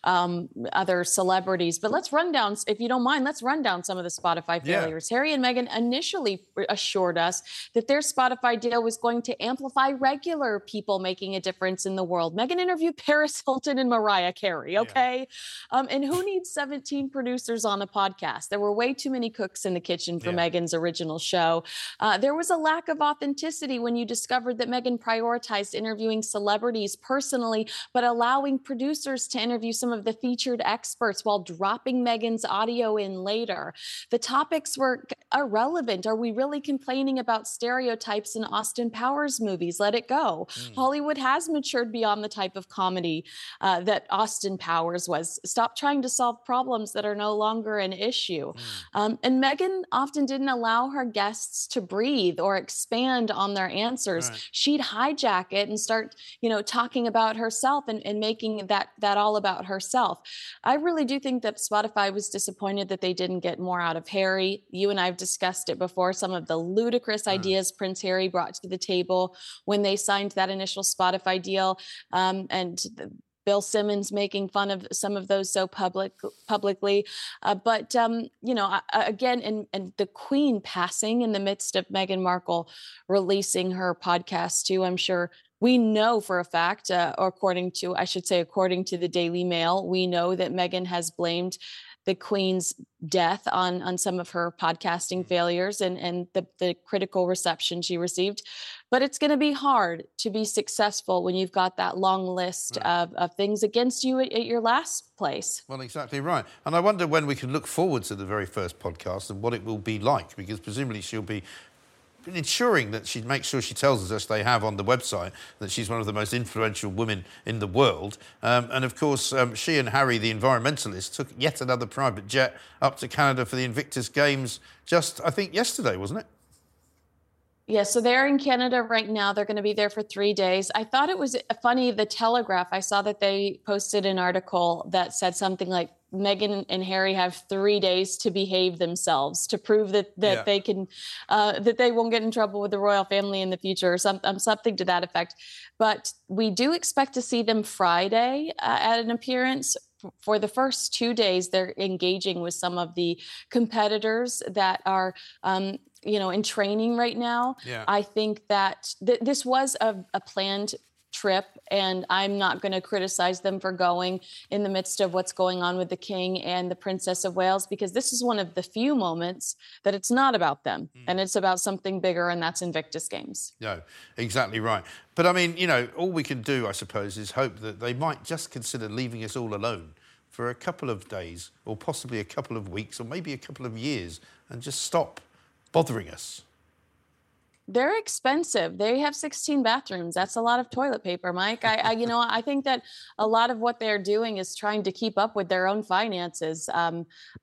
other celebrities. But let's run down, if you don't mind, let's run down some of the Spotify failures. Yeah. Harry and Meghan initially assured us that their Spotify deal was going to amplify regular people making a difference in the world. Meghan interviewed Paris Hilton and Mariah Carey, okay? Yeah. And who needs 17 producers on a podcast? There were way too many cooks in the kitchen for Meghan's original show. There was a lack of authenticity when you discovered that Meghan prioritized interviewing celebrities personally, but allowing producers to interview some of the featured experts while dropping Meghan's audio in later. The topics were irrelevant. Are we really complaining about stereotypes in Austin Powers movies? Let it go. Hollywood has matured beyond the type of comedy that Austin Powers was. Stop trying to solve problems that are no longer an issue. And Meghan often didn't allow her guests to breathe or expand on their answers. Right. She'd hijack it and start, talking about herself and making that all about herself. I really do think that Spotify was disappointed that they didn't get more out of Harry. You and I have discussed it before, some of the ludicrous ideas Prince Harry brought to the table when they signed that initial Spotify deal. Bill Simmons making fun of some of those so publicly. But the Queen passing in the midst of Meghan Markle releasing her podcast too, I'm sure. We know for a fact, according to the Daily Mail, we know that Meghan has blamed the Queen's death on some of her podcasting failures and the critical reception she received. But it's going to be hard to be successful when you've got that long list of things against you at your last place. Well, exactly right. And I wonder when we can look forward to the very first podcast and what it will be like, because presumably she'll be ensuring that she makes sure she tells us, as they have on the website, that she's one of the most influential women in the world. And, of course, she and Harry, the environmentalist, took yet another private jet up to Canada for the Invictus Games just, I think, yesterday, wasn't it? Yeah, so they're in Canada right now. They're going to be there for 3 days. I thought it was funny, The Telegraph, I saw that they posted an article that said something like, Meghan and Harry have 3 days to behave themselves to prove that they can, that they won't get in trouble with the royal family in the future, or something to that effect. But we do expect to see them Friday at an appearance. For the first 2 days, they're engaging with some of the competitors that are, in training right now. Yeah. I think that this was a planned trip, and I'm not going to criticize them for going in the midst of what's going on with the King and the Princess of Wales, because this is one of the few moments that it's not about them and it's about something bigger, and that's Invictus Games. No, exactly right. But I mean, all we can do, I suppose, is hope that they might just consider leaving us all alone for a couple of days, or possibly a couple of weeks, or maybe a couple of years, and just stop bothering us. They're expensive. They have 16 bathrooms. That's a lot of toilet paper, Mike. I think that a lot of what they're doing is trying to keep up with their own finances.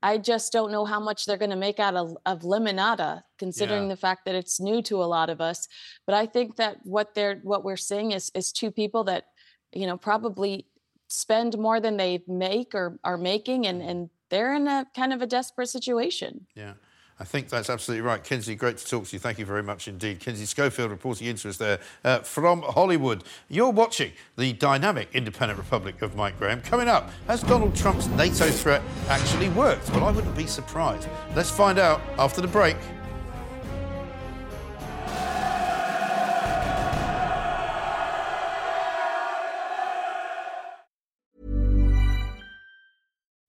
I just don't know how much they're going to make out of Lemonada, considering the fact that it's new to a lot of us. But I think that what we're seeing is two people that, probably spend more than they make or are making, and they're in a kind of a desperate situation. Yeah. I think that's absolutely right. Kinsey, great to talk to you. Thank you very much indeed. Kinsey Schofield reporting into us there from Hollywood. You're watching the dynamic independent republic of Mike Graham. Coming up, has Donald Trump's NATO threat actually worked? Well, I wouldn't be surprised. Let's find out after the break.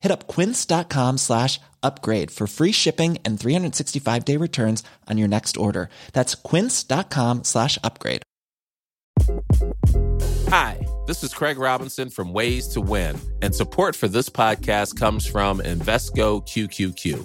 Hit up quince.com/upgrade for free shipping and 365-day returns on your next order. That's quince.com/upgrade. Hi, this is Craig Robinson from Ways to Win, and support for this podcast comes from Invesco QQQ.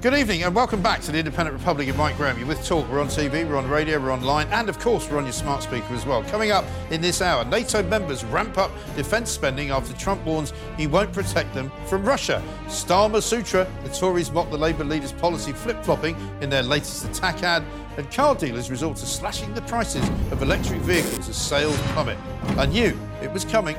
Good evening and welcome back to the Independent Republic of Mike Graham. You're with Talk. We're on TV, we're on radio, we're online, and of course we're on your smart speaker as well. Coming up in this hour, NATO members ramp up defence spending after Trump warns he won't protect them from Russia. Starmer Sutra, the Tories mock the Labour leader's policy flip-flopping in their latest attack ad, and car dealers resort to slashing the prices of electric vehicles as sales plummet. I knew it was coming.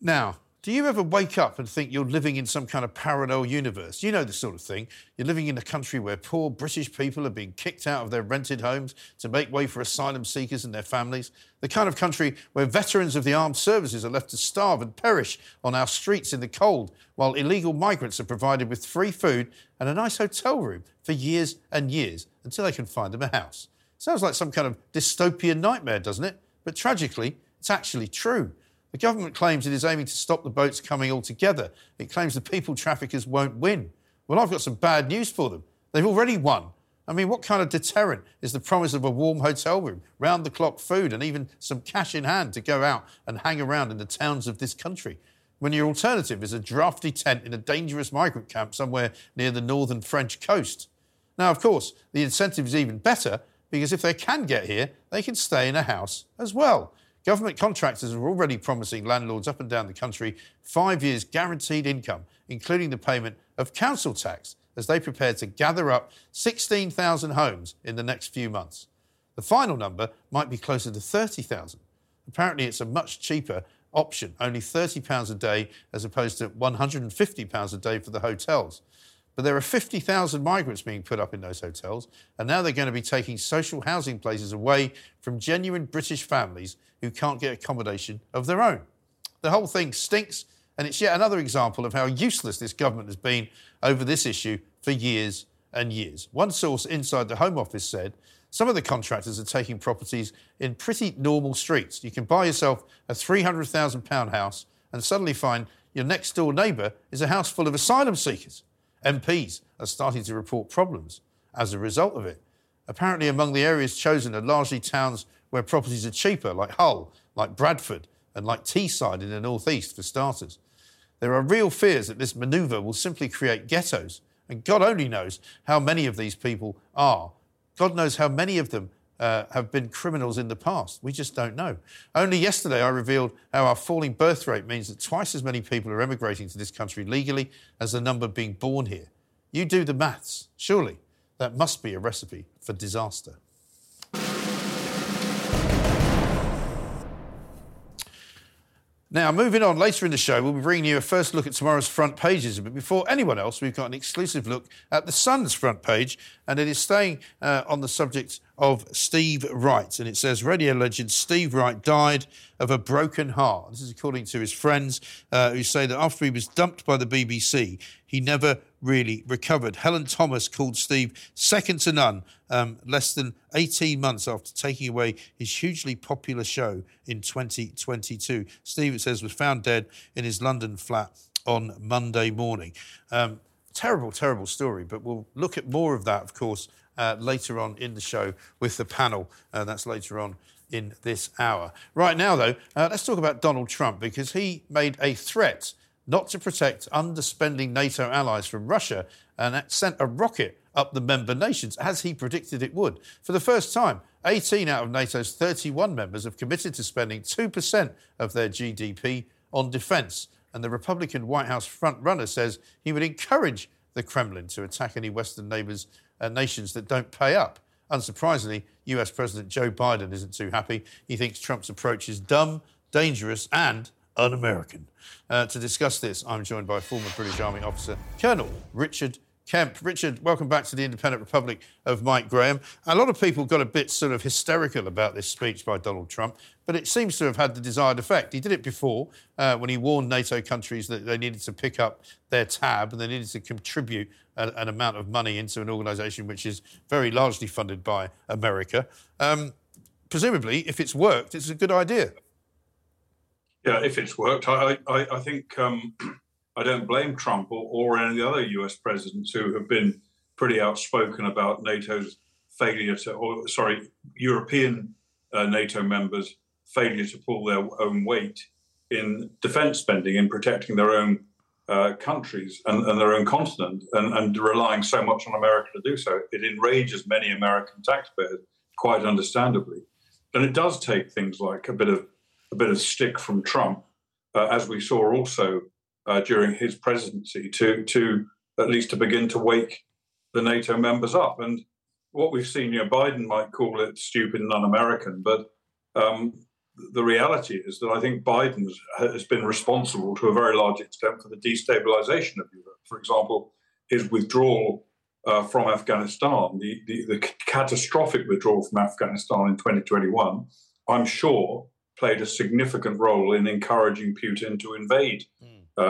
Now, do you ever wake up and think you're living in some kind of parallel universe? You know the sort of thing. You're living in a country where poor British people are being kicked out of their rented homes to make way for asylum seekers and their families. The kind of country where veterans of the armed services are left to starve and perish on our streets in the cold, while illegal migrants are provided with free food and a nice hotel room for years and years until they can find them a house. Sounds like some kind of dystopian nightmare, doesn't it? But tragically, it's actually true. The government claims it is aiming to stop the boats coming altogether. It claims the people traffickers won't win. Well, I've got some bad news for them. They've already won. I mean, what kind of deterrent is the promise of a warm hotel room, round-the-clock food and even some cash in hand to go out and hang around in the towns of this country, when your alternative is a drafty tent in a dangerous migrant camp somewhere near the northern French coast? Now, of course, the incentive is even better, because if they can get here, they can stay in a house as well. Government contractors are already promising landlords up and down the country 5 years guaranteed income, including the payment of council tax, as they prepare to gather up 16,000 homes in the next few months. The final number might be closer to 30,000. Apparently it's a much cheaper option, only £30 a day as opposed to £150 a day for the hotels. But there are 50,000 migrants being put up in those hotels, and now they're going to be taking social housing places away from genuine British families who can't get accommodation of their own. The whole thing stinks, and it's yet another example of how useless this government has been over this issue for years and years. One source inside the Home Office said some of the contractors are taking properties in pretty normal streets. You can buy yourself a £300,000 house and suddenly find your next-door neighbour is a house full of asylum seekers. MPs are starting to report problems as a result of it. Apparently among the areas chosen are largely towns where properties are cheaper, like Hull, like Bradford and like Teesside in the northeast, for starters. There are real fears that this manoeuvre will simply create ghettos, and God only knows how many of these people are. God knows how many of them have been criminals in the past. We just don't know. Only yesterday I revealed how our falling birth rate means that twice as many people are emigrating to this country legally as the number being born here. You do the maths. Surely that must be a recipe for disaster. Now, moving on, later in the show, we'll be bringing you a first look at tomorrow's front pages. But before anyone else, we've got an exclusive look at The Sun's front page, and it is staying on the subject of Steve Wright. And it says, radio legend Steve Wright died of a broken heart. This is according to his friends who say that after he was dumped by the BBC, he never really recovered. Helen Thomas called Steve second to none less than 18 months after taking away his hugely popular show in 2022. Steve, it says, was found dead in his London flat on Monday morning. Terrible, terrible story, but we'll look at more of that, of course, later on in the show with the panel. That's later on in this hour. Right now, though, let's talk about Donald Trump, because he made a threat not to protect underspending NATO allies from Russia, and that sent a rocket up the member nations, as he predicted it would. For the first time, 18 out of NATO's 31 members have committed to spending 2% of their GDP on defence, and the Republican White House front-runner says he would encourage the Kremlin to attack any Western neighbours and nations that don't pay up. Unsurprisingly, US President Joe Biden isn't too happy. He thinks Trump's approach is dumb, dangerous and un-American. To discuss this, I'm joined by former British Army officer Colonel Richard Kemp. Richard, welcome back to the Independent Republic of Mike Graham. A lot of people got a bit sort of hysterical about this speech by Donald Trump, but it seems to have had the desired effect. He did it before when he warned NATO countries that they needed to pick up their tab and they needed to contribute an amount of money into an organisation which is very largely funded by America. Presumably, if it's worked, it's a good idea. Yeah, if it's worked, I think... I don't blame Trump or any other US presidents who have been pretty outspoken about NATO's failure to, European NATO members' failure to pull their own weight in defense spending, in protecting their own countries and their own continent, and relying so much on America to do so. It enrages many American taxpayers, quite understandably. And it does take things like a bit of stick from Trump, as we saw also during his presidency, to at least to begin to wake the NATO members up. And what we've seen, Biden might call it stupid and un-American, but the reality is that I think Biden has been responsible to a very large extent for the destabilisation of Europe. For example, his withdrawal from Afghanistan, the catastrophic withdrawal from Afghanistan in 2021, I'm sure played a significant role in encouraging Putin to invade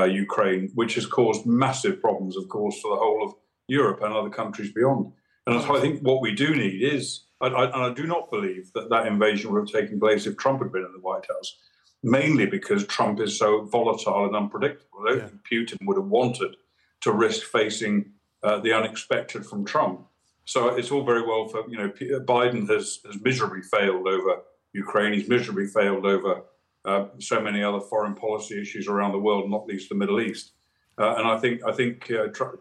Ukraine, which has caused massive problems, of course, for the whole of Europe and other countries beyond. And so I think what we do need is, I do not believe that invasion would have taken place if Trump had been in the White House, mainly because Trump is so volatile and unpredictable. I don't think Putin would have wanted to risk facing the unexpected from Trump. So it's all very well for, Biden has miserably failed over Ukraine. He's miserably failed over so many other foreign policy issues around the world, not least the Middle East. And I think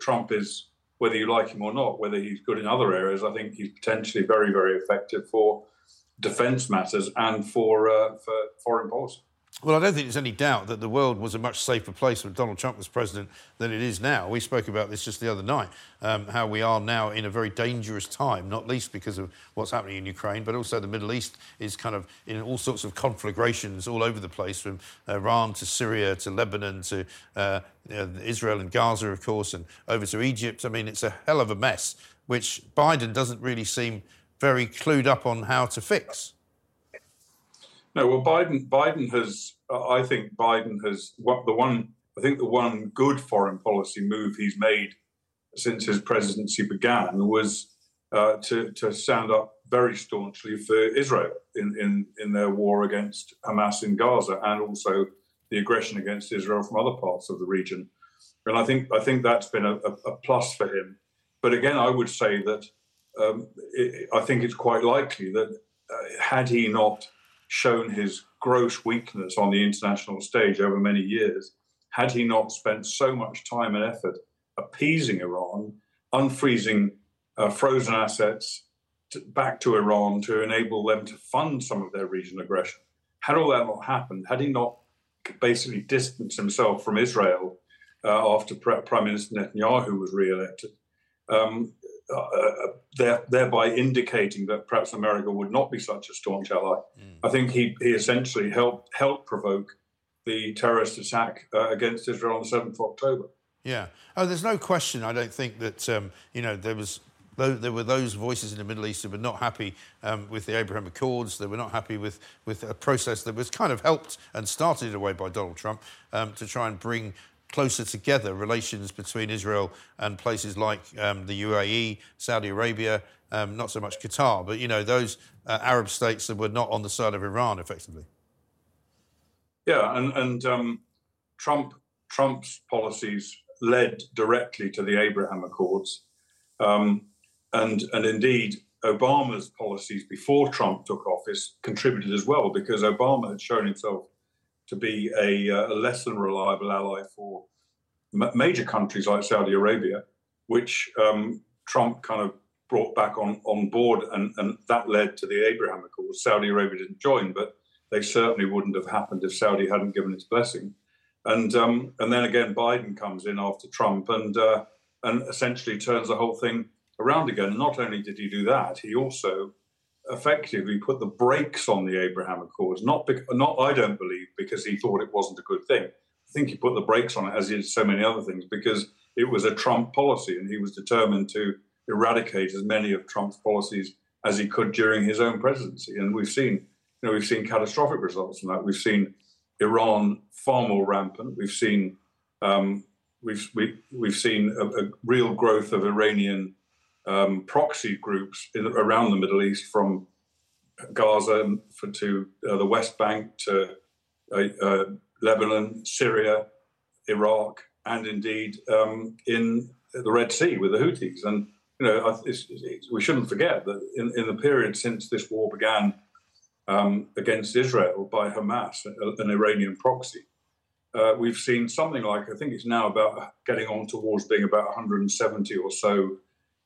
Trump is, whether you like him or not, whether he's good in other areas, I think he's potentially very, very effective for defence matters and for foreign policy. Well, I don't think there's any doubt that the world was a much safer place when Donald Trump was president than it is now. We spoke about this just the other night, how we are now in a very dangerous time, not least because of what's happening in Ukraine, but also the Middle East is kind of in all sorts of conflagrations all over the place, from Iran to Syria to Lebanon to Israel and Gaza, of course, and over to Egypt. I mean, it's a hell of a mess, which Biden doesn't really seem very clued up on how to fix. No, well, I think the one good foreign policy move he's made since his presidency began was to stand up very staunchly for Israel in their war against Hamas in Gaza, and also the aggression against Israel from other parts of the region. And I think that's been a plus for him. But again, I would say that I think it's quite likely that had he not shown his gross weakness on the international stage over many years, had he not spent so much time and effort appeasing Iran, unfreezing frozen assets back to Iran to enable them to fund some of their regional aggression. Had all that not happened, had he not basically distanced himself from Israel after Prime Minister Netanyahu was re-elected, thereby indicating that perhaps America would not be such a staunch ally. I think he essentially helped provoke the terrorist attack against Israel on the 7th of October. Yeah. Oh, there's no question, I don't think, that, there were those voices in the Middle East that were not happy with the Abraham Accords, that were not happy with a process that was kind of helped and started in a way by Donald Trump to try and bring closer together relations between Israel and places like the UAE, Saudi Arabia, not so much Qatar, but, those Arab states that were not on the side of Iran, effectively. Yeah, and Trump's policies led directly to the Abraham Accords. And indeed, Obama's policies before Trump took office contributed as well, because Obama had shown himself to be a less than reliable ally for major countries like Saudi Arabia, which Trump kind of brought back on board, and that led to the Abraham Accords. Saudi Arabia didn't join, but they certainly wouldn't have happened if Saudi hadn't given its blessing. And then again, Biden comes in after Trump and essentially turns the whole thing around again. And not only did he do that, he also effectively put the brakes on the Abraham Accords, not I don't believe because he thought it wasn't a good thing, I think he put the brakes on it, as he did so many other things, because it was a Trump policy and he was determined to eradicate as many of Trump's policies as he could during his own presidency. And we've seen, you know, we've seen catastrophic results from that. We've seen Iran far more rampant. We've seen we've seen a real growth of Iranian proxy groups around the Middle East, from Gaza to the West Bank to Lebanon, Syria, Iraq, and indeed in the Red Sea with the Houthis. And you know, we shouldn't forget that in the period since this war began against Israel by Hamas, an Iranian proxy, we've seen something like, I think it's now about getting on towards being about 170 or so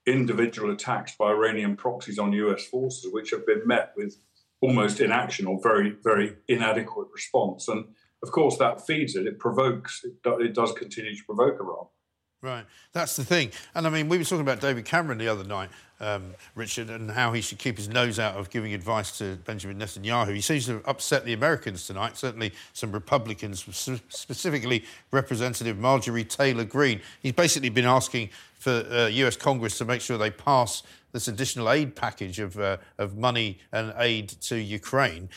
individual attacks by Iranian proxies on US forces, which have been met with almost inaction or very, very inadequate response. And of course, that feeds it. It provokes, it does continue to provoke Iran. Right, that's the thing. And I mean, we were talking about David Cameron the other night, Richard, and how he should keep his nose out of giving advice to Benjamin Netanyahu. He seems to have upset the Americans tonight, certainly some Republicans, specifically Representative Marjorie Taylor Greene. He's basically been asking for US Congress to make sure they pass this additional aid package of money and aid to Ukraine.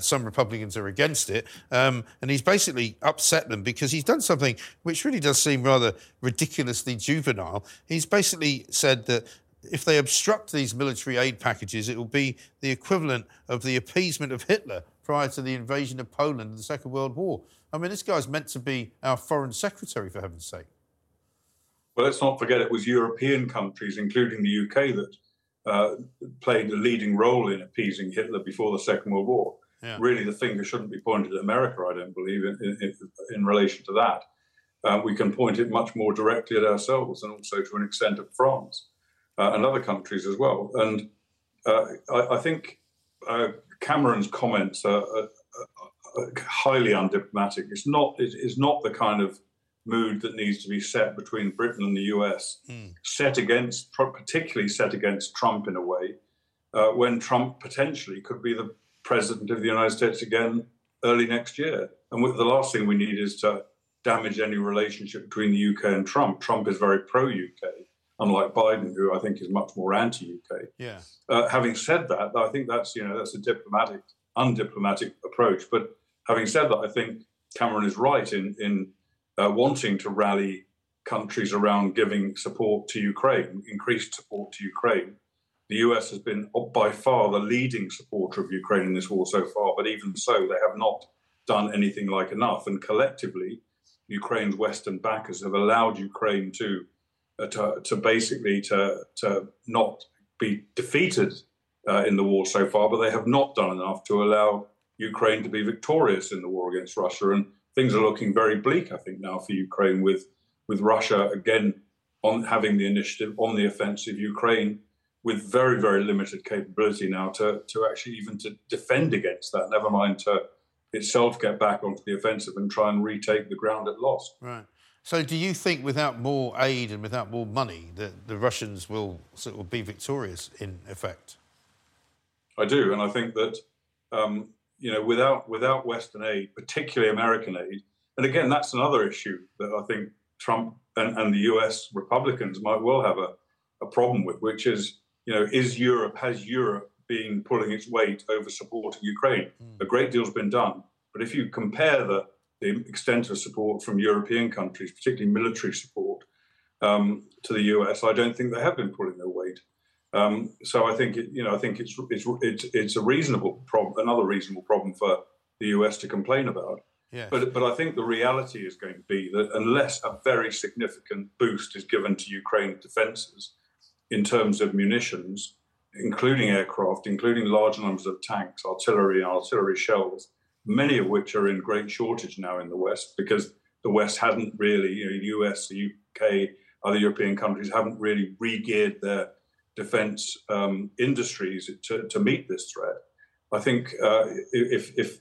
Some Republicans are against it. And he's basically upset them because he's done something which really does seem rather ridiculously juvenile. He's basically said that if they obstruct these military aid packages, it will be the equivalent of the appeasement of Hitler prior to the invasion of Poland in the Second World War. I mean, this guy's meant to be our foreign secretary, for heaven's sake. Well, let's not forget it was European countries, including the UK, that played a leading role in appeasing Hitler before the Second World War. Yeah. Really, the finger shouldn't be pointed at America, I don't believe, in relation to that. We can point it much more directly at ourselves and also to an extent at France and other countries as well. And I think Cameron's comments are highly undiplomatic. It's not the kind of mood that needs to be set between Britain and the US, particularly set against Trump in a way, when Trump potentially could be the president of the United States again early next year. And the last thing we need is to damage any relationship between the UK and Trump. Trump is very pro-UK, unlike Biden, who I think is much more anti-UK. Yeah. Having said that, I think that's a undiplomatic approach. But having said that, I think Cameron is right in wanting to rally countries around giving support to Ukraine, increased support to Ukraine. The US has been by far the leading supporter of Ukraine in this war so far, but even so, they have not done anything like enough. And collectively, Ukraine's Western backers have allowed Ukraine to not be defeated in the war so far, but they have not done enough to allow Ukraine to be victorious in the war against Russia. And things are looking very bleak, I think, now for Ukraine, with Russia again on having the initiative on the offensive. Ukraine with very, very limited capability now to actually even to defend against that, never mind to itself get back onto the offensive and try and retake the ground it lost. Right. So do you think without more aid and without more money that the Russians will sort of be victorious in effect? I do, and I think that... without Western aid, particularly American aid, and again, that's another issue that I think Trump and the US Republicans might well have a problem with, which is, has Europe been pulling its weight over supporting Ukraine? A great deal's been done, but if you compare the extent of support from European countries, particularly military support, to the US, I don't think they have been pulling their weight. So I think it's a reasonable problem, another reasonable problem for the US to complain about. Yes. But I think the reality is going to be that unless a very significant boost is given to Ukraine's defences in terms of munitions, including aircraft, including large numbers of tanks, artillery, and artillery shells, many of which are in great shortage now in the West because the West hadn't really, the US, the UK, other European countries haven't really re-geared their defence industries to meet this threat. I think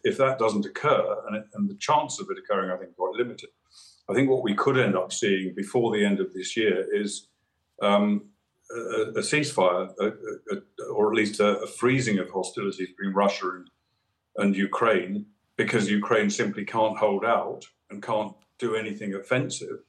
if that doesn't occur, and the chance of it occurring, I think, quite limited. I think what we could end up seeing before the end of this year is a ceasefire, or at least a freezing of hostilities between Russia and Ukraine, because Ukraine simply can't hold out and can't do anything offensive,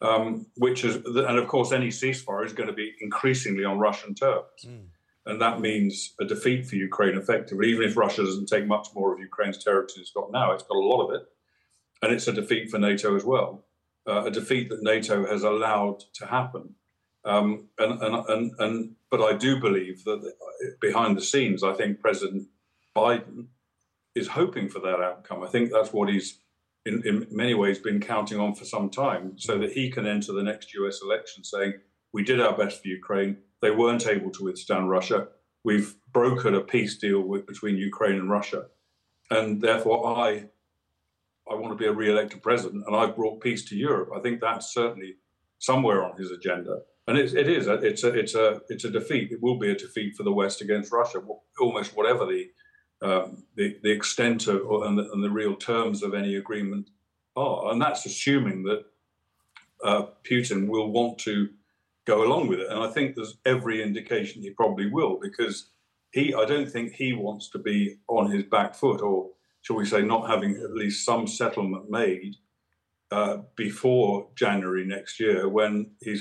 and of course any ceasefire is going to be increasingly on Russian terms. Mm. And that means a defeat for Ukraine effectively, even if Russia doesn't take much more of Ukraine's territory than it's got now. It's got a lot of it. And it's a defeat for NATO as well, a defeat that NATO has allowed to happen. But I do believe that behind the scenes, I think President Biden is hoping for that outcome. I think that's what he's in many ways been counting on for some time, so that he can enter the next US election saying, we did our best for Ukraine. They weren't able to withstand Russia. We've brokered a peace deal between Ukraine and Russia. And therefore, I want to be a re-elected president, and I've brought peace to Europe. I think that's certainly somewhere on his agenda. And it's a defeat. It will be a defeat for the West against Russia, almost whatever the extent of and the real terms of any agreement are. And that's assuming that Putin will want to go along with it. And I think there's every indication he probably will, because I don't think he wants to be on his back foot, or shall we say, not having at least some settlement made before January next year, when he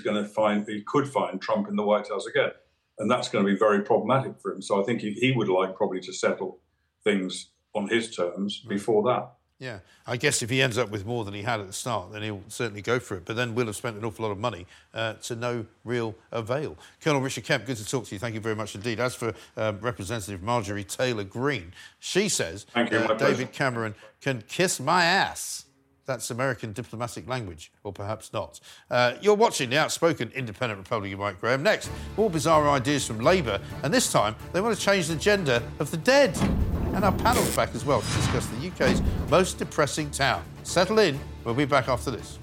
could find Trump in the White House again. And that's going to be very problematic for him. So I think he would like probably to settle things on his terms before that. Yeah, I guess if he ends up with more than he had at the start, then he'll certainly go for it. But then we'll have spent an awful lot of money to no real avail. Colonel Richard Kemp, good to talk to you. Thank you very much indeed. As for Representative Marjorie Taylor Greene, she says David Cameron can kiss my ass. That's American diplomatic language, or perhaps not. You're watching the outspoken independent Republican Mike Graham. Next, more bizarre ideas from Labour, and this time they want to change the gender of the dead. And our panel's back as well to discuss the UK's most depressing town. Settle in. We'll be back after this.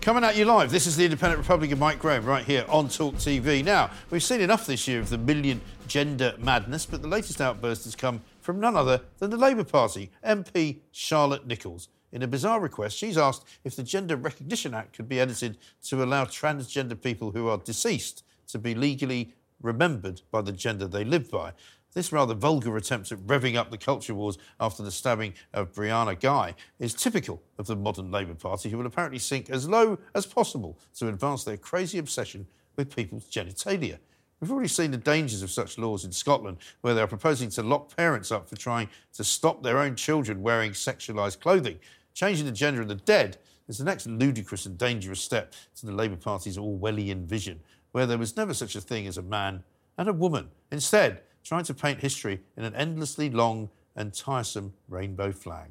Coming at you live, this is the independent Republican Mike Graham right here on Talk TV. Now, we've seen enough this year of the million gender madness, but the latest outburst has come from none other than the Labour Party, MP Charlotte Nichols. In a bizarre request, she's asked if the Gender Recognition Act could be edited to allow transgender people who are deceased to be legally remembered by the gender they live by. This rather vulgar attempt at revving up the culture wars after the stabbing of Brianna Guy is typical of the modern Labour Party, who will apparently sink as low as possible to advance their crazy obsession with people's genitalia. We've already seen the dangers of such laws in Scotland, where they are proposing to lock parents up for trying to stop their own children wearing sexualised clothing. Changing the gender of the dead is the next ludicrous and dangerous step to the Labour Party's Orwellian vision, where there was never such a thing as a man and a woman. Instead, trying to paint history in an endlessly long and tiresome rainbow flag.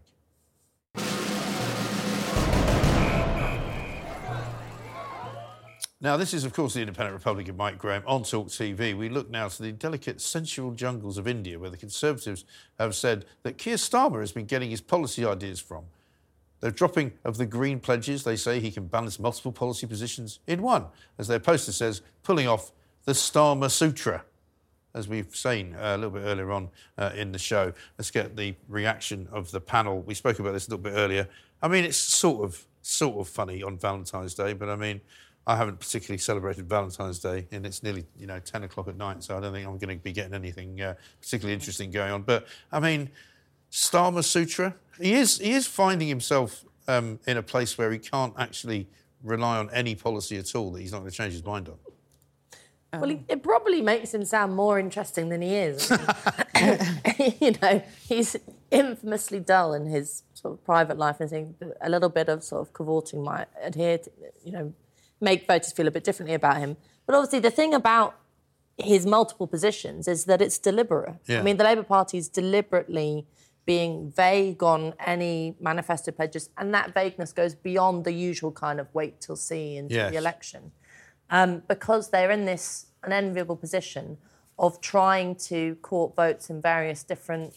Now, this is, of course, the independent Republican Mike Graham on Talk TV. We look now to the delicate, sensual jungles of India, where the Conservatives have said that Keir Starmer has been getting his policy ideas from. The dropping of the green pledges, they say he can balance multiple policy positions in one, as their poster says, pulling off the Starmer Sutra, as we've seen a little bit earlier on in the show. Let's get the reaction of the panel. We spoke about this a little bit earlier. I mean, it's sort of funny on Valentine's Day, but I mean, I haven't particularly celebrated Valentine's Day, and it's nearly 10 o'clock at night, so I don't think I'm going to be getting anything particularly interesting going on. But I mean, Starmer Sutra, he is finding himself in a place where he can't actually rely on any policy at all that he's not going to change his mind on. Well, it probably makes him sound more interesting than he is. He's infamously dull in his sort of private life, and I think a little bit of sort of cavorting might adhere to, make voters feel a bit differently about him. But obviously the thing about his multiple positions is that it's deliberate. Yeah. I mean, the Labour Party is deliberately being vague on any manifesto pledges, and that vagueness goes beyond the usual kind of wait till see into the election. Because they're in this unenviable position of trying to court votes in various different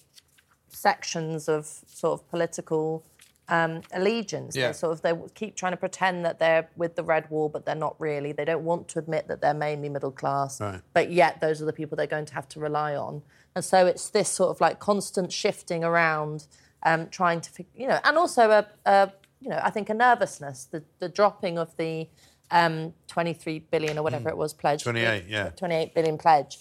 sections of sort of political allegiance. Yeah. They keep trying to pretend that they're with the red wall, but they're not really. They don't want to admit that they're mainly middle class, right, but yet those are the people they're going to have to rely on. And so it's this sort of like constant shifting around, trying to, and also I think a nervousness, the dropping of the 23 billion or whatever it was pledge. 28 billion pledge.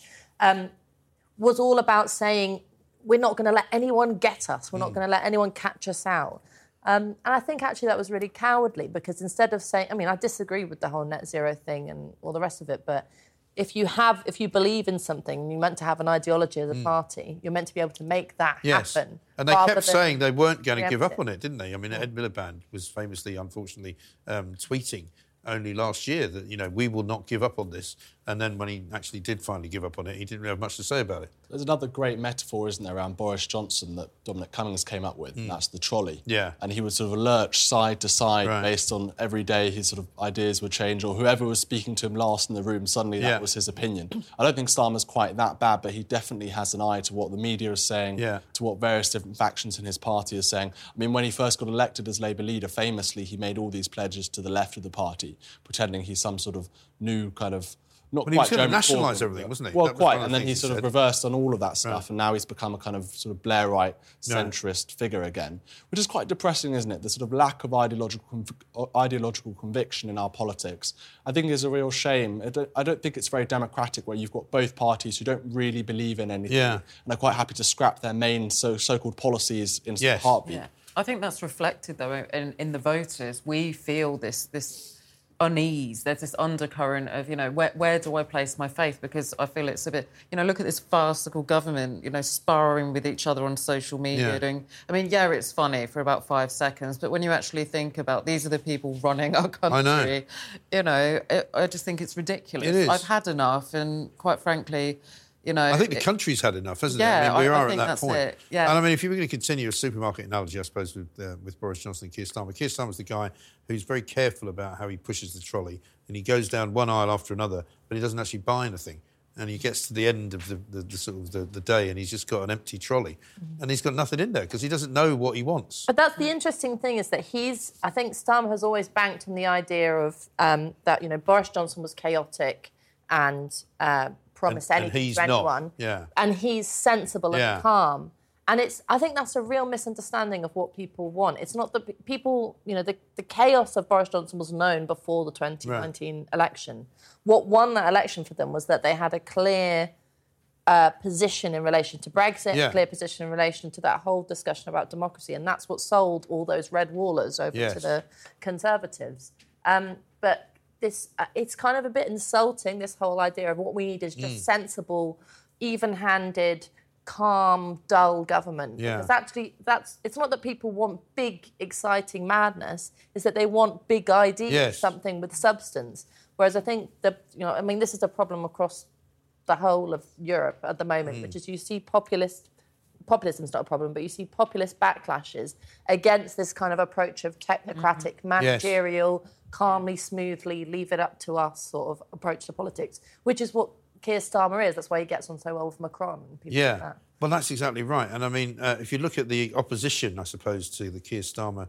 was all about saying, we're not going to let anyone get us. We're not going to let anyone catch us out. And I think actually that was really cowardly, because instead of saying, I mean, I disagree with the whole net zero thing and all the rest of it, but if you believe in something, you're meant to have an ideology as a party. You're meant to be able to make that happen. And they kept saying they weren't going to give up on it, didn't they? I mean, Ed Miliband was famously, unfortunately, tweeting only last year that, you know, we will not give up on this. And then when he actually did finally give up on it, he didn't really have much to say about it. There's another great metaphor, isn't there, around Boris Johnson that Dominic Cummings came up with, and that's the trolley. Yeah. And he would sort of lurch side to side based on every day his sort of ideas would change, or whoever was speaking to him last in the room, suddenly that was his opinion. I don't think Starmer's quite that bad, but he definitely has an eye to what the media is saying, to what various different factions in his party are saying. I mean, when he first got elected as Labour leader, famously, he made all these pledges to the left of the party, pretending he's some sort of new kind of... Not well, quite he was going to nationalise everything, wasn't he? Well, quite, and then he sort of reversed on all of that stuff, and now he's become a kind of sort of Blairite centrist figure again, which is quite depressing, isn't it? The sort of lack of ideological conviction in our politics, I think, is a real shame. I don't think it's very democratic, where you've got both parties who don't really believe in anything and are quite happy to scrap their main so-called policies in a heartbeat. Yeah. I think that's reflected, though, in the voters. We feel this unease. There's this undercurrent of, you know, where do I place my faith? Because I feel it's a bit, you know, look at this farcical government, you know, sparring with each other on social media. I mean, it's funny for about 5 seconds, but when you actually think about these are the people running our country, I just think it's ridiculous. It is. I've had enough, and quite frankly... You know, I think the country's had enough, hasn't it? I mean, we are at that point. And I mean, if you were going to continue a supermarket analogy, I suppose, with Boris Johnson and Keir Starmer, Keir Starmer's the guy who's very careful about how he pushes the trolley, and he goes down one aisle after another, but he doesn't actually buy anything. And he gets to the end of the day, and he's just got an empty trolley, and he's got nothing in there because he doesn't know what he wants. But that's the interesting thing, is that I think Starmer has always banked on the idea of that, you know, Boris Johnson was chaotic and... promise anything to anyone. And he's sensible and calm. And I think that's a real misunderstanding of what people want. It's not that people, you know, the chaos of Boris Johnson was known before the 2019 election. What won that election for them was that they had a clear position in relation to Brexit, a clear position in relation to that whole discussion about democracy. And that's what sold all those red wallers over to the Conservatives. But... it's kind of a bit insulting, this whole idea of what we need is just sensible, even-handed, calm, dull government. Because actually, it's not that people want big, exciting madness, it's that they want big ideas, something with substance. Whereas I think, this is a problem across the whole of Europe at the moment, which is you see populism's not a problem, but you see populist backlashes against this kind of approach of technocratic, managerial... calmly, smoothly, leave it up to us sort of approach to politics, which is what Keir Starmer is. That's why he gets on so well with Macron and people like that. Well, that's exactly right. And, I mean, if you look at the opposition, I suppose, to the Keir Starmer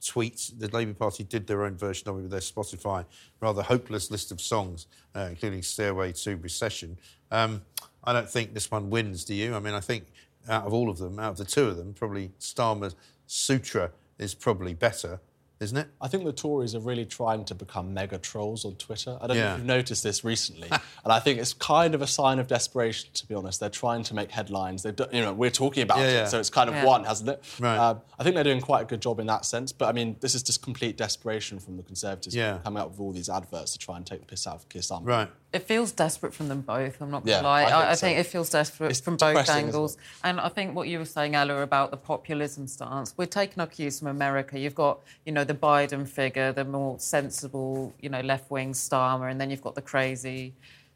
tweets, the Labour Party did their own version of it with their Spotify rather hopeless list of songs, including Stairway to Recession. I don't think this one wins, do you? I mean, I think out of the two of them, probably Starmer's Sutra is probably better, isn't it? I think the Tories are really trying to become mega trolls on Twitter. I don't know if you've noticed this recently, and I think it's kind of a sign of desperation, to be honest. They're trying to make headlines. We're talking about it, so it's kind of one, hasn't it? Right. I think they're doing quite a good job in that sense, but, I mean, this is just complete desperation from the Conservatives coming up with all these adverts to try and take the piss out of Keir Starmer. Right. It feels desperate from them both, I'm not going to lie. I think it feels desperate from both angles. And I think what you were saying, Ella, about the populism stance, we're taking our cues from America. You've got, you know, the Biden figure, the more sensible, you know, left-wing Starmer, and then you've got the crazy,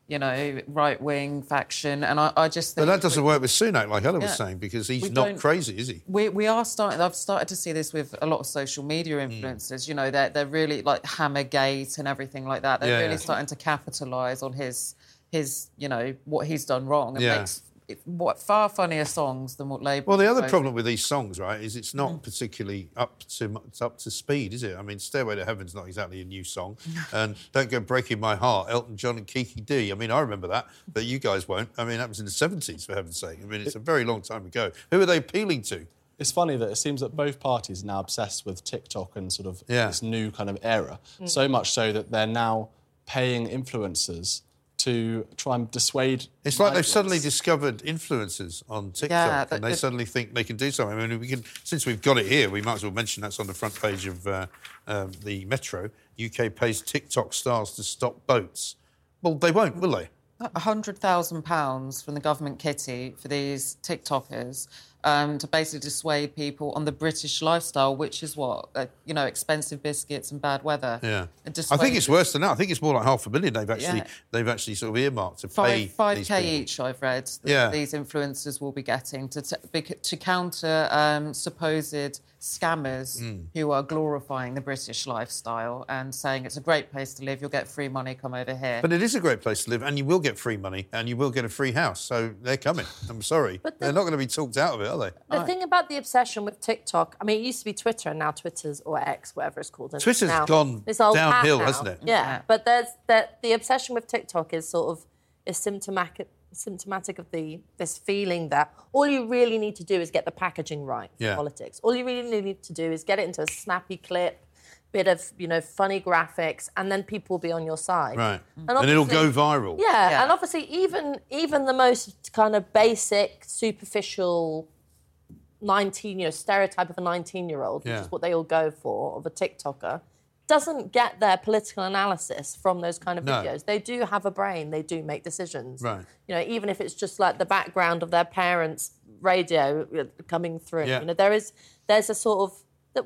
you know, right-wing faction, and I just think... But that doesn't work with Sunak, like Ella was saying, because he's not crazy, is he? I've started to see this with a lot of social media influencers, you know, they're really, like, Hammergate and everything like that. They're really starting to capitalise on his, you know, what he's done wrong and makes far funnier songs than what Labour... Well, the other problem with these songs, right, is it's not particularly up to speed, is it? I mean, Stairway to Heaven's not exactly a new song. And Don't Go Breaking My Heart, Elton John and Kiki D. I mean, I remember that, but you guys won't. I mean, that was in the 70s, for heaven's sake. I mean, it's a very long time ago. Who are they appealing to? It's funny that it seems that both parties are now obsessed with TikTok and sort of this new kind of era, so much so that they're now paying influencers... to try and dissuade... It's like they've suddenly discovered influencers on TikTok and they suddenly think they can do something. I mean, we can, since we've got it here, we might as well mention that's on the front page of the Metro. UK pays TikTok stars to stop boats. Well, they won't, will they? £100,000 from the government kitty for these TikTokers to basically dissuade people on the British lifestyle, which is what? Expensive biscuits and bad weather. Yeah. I think it's worse than that. I think it's more like £500,000 they've actually sort of earmarked to pay these people. 5k each, I've read, these influencers will be getting to counter supposed scammers who are glorifying the British lifestyle and saying it's a great place to live, you'll get free money, come over here. But it is a great place to live and you will get free money and you will get a free house, so they're coming. I'm sorry. But they're not going to be talked out of it, are they? The thing about the obsession with TikTok, I mean, it used to be Twitter and now Twitter's or X, whatever it's called. Twitter's gone downhill, hasn't it? Yeah, but the obsession with TikTok is sort of symptomatic of this feeling that all you really need to do is get the packaging right in politics. All you really need to do is get it into a snappy clip, bit of, funny graphics, and then people will be on your side. Right. And it'll go viral. Yeah, and obviously even the most kind of basic, superficial 19, stereotype of a 19-year-old, which is what they all go for, of a TikToker, doesn't get their political analysis from those kind of videos. They do have a brain. They do make decisions. Right. Even if it's just like the background of their parents' radio coming through. Yeah. There's a sort of...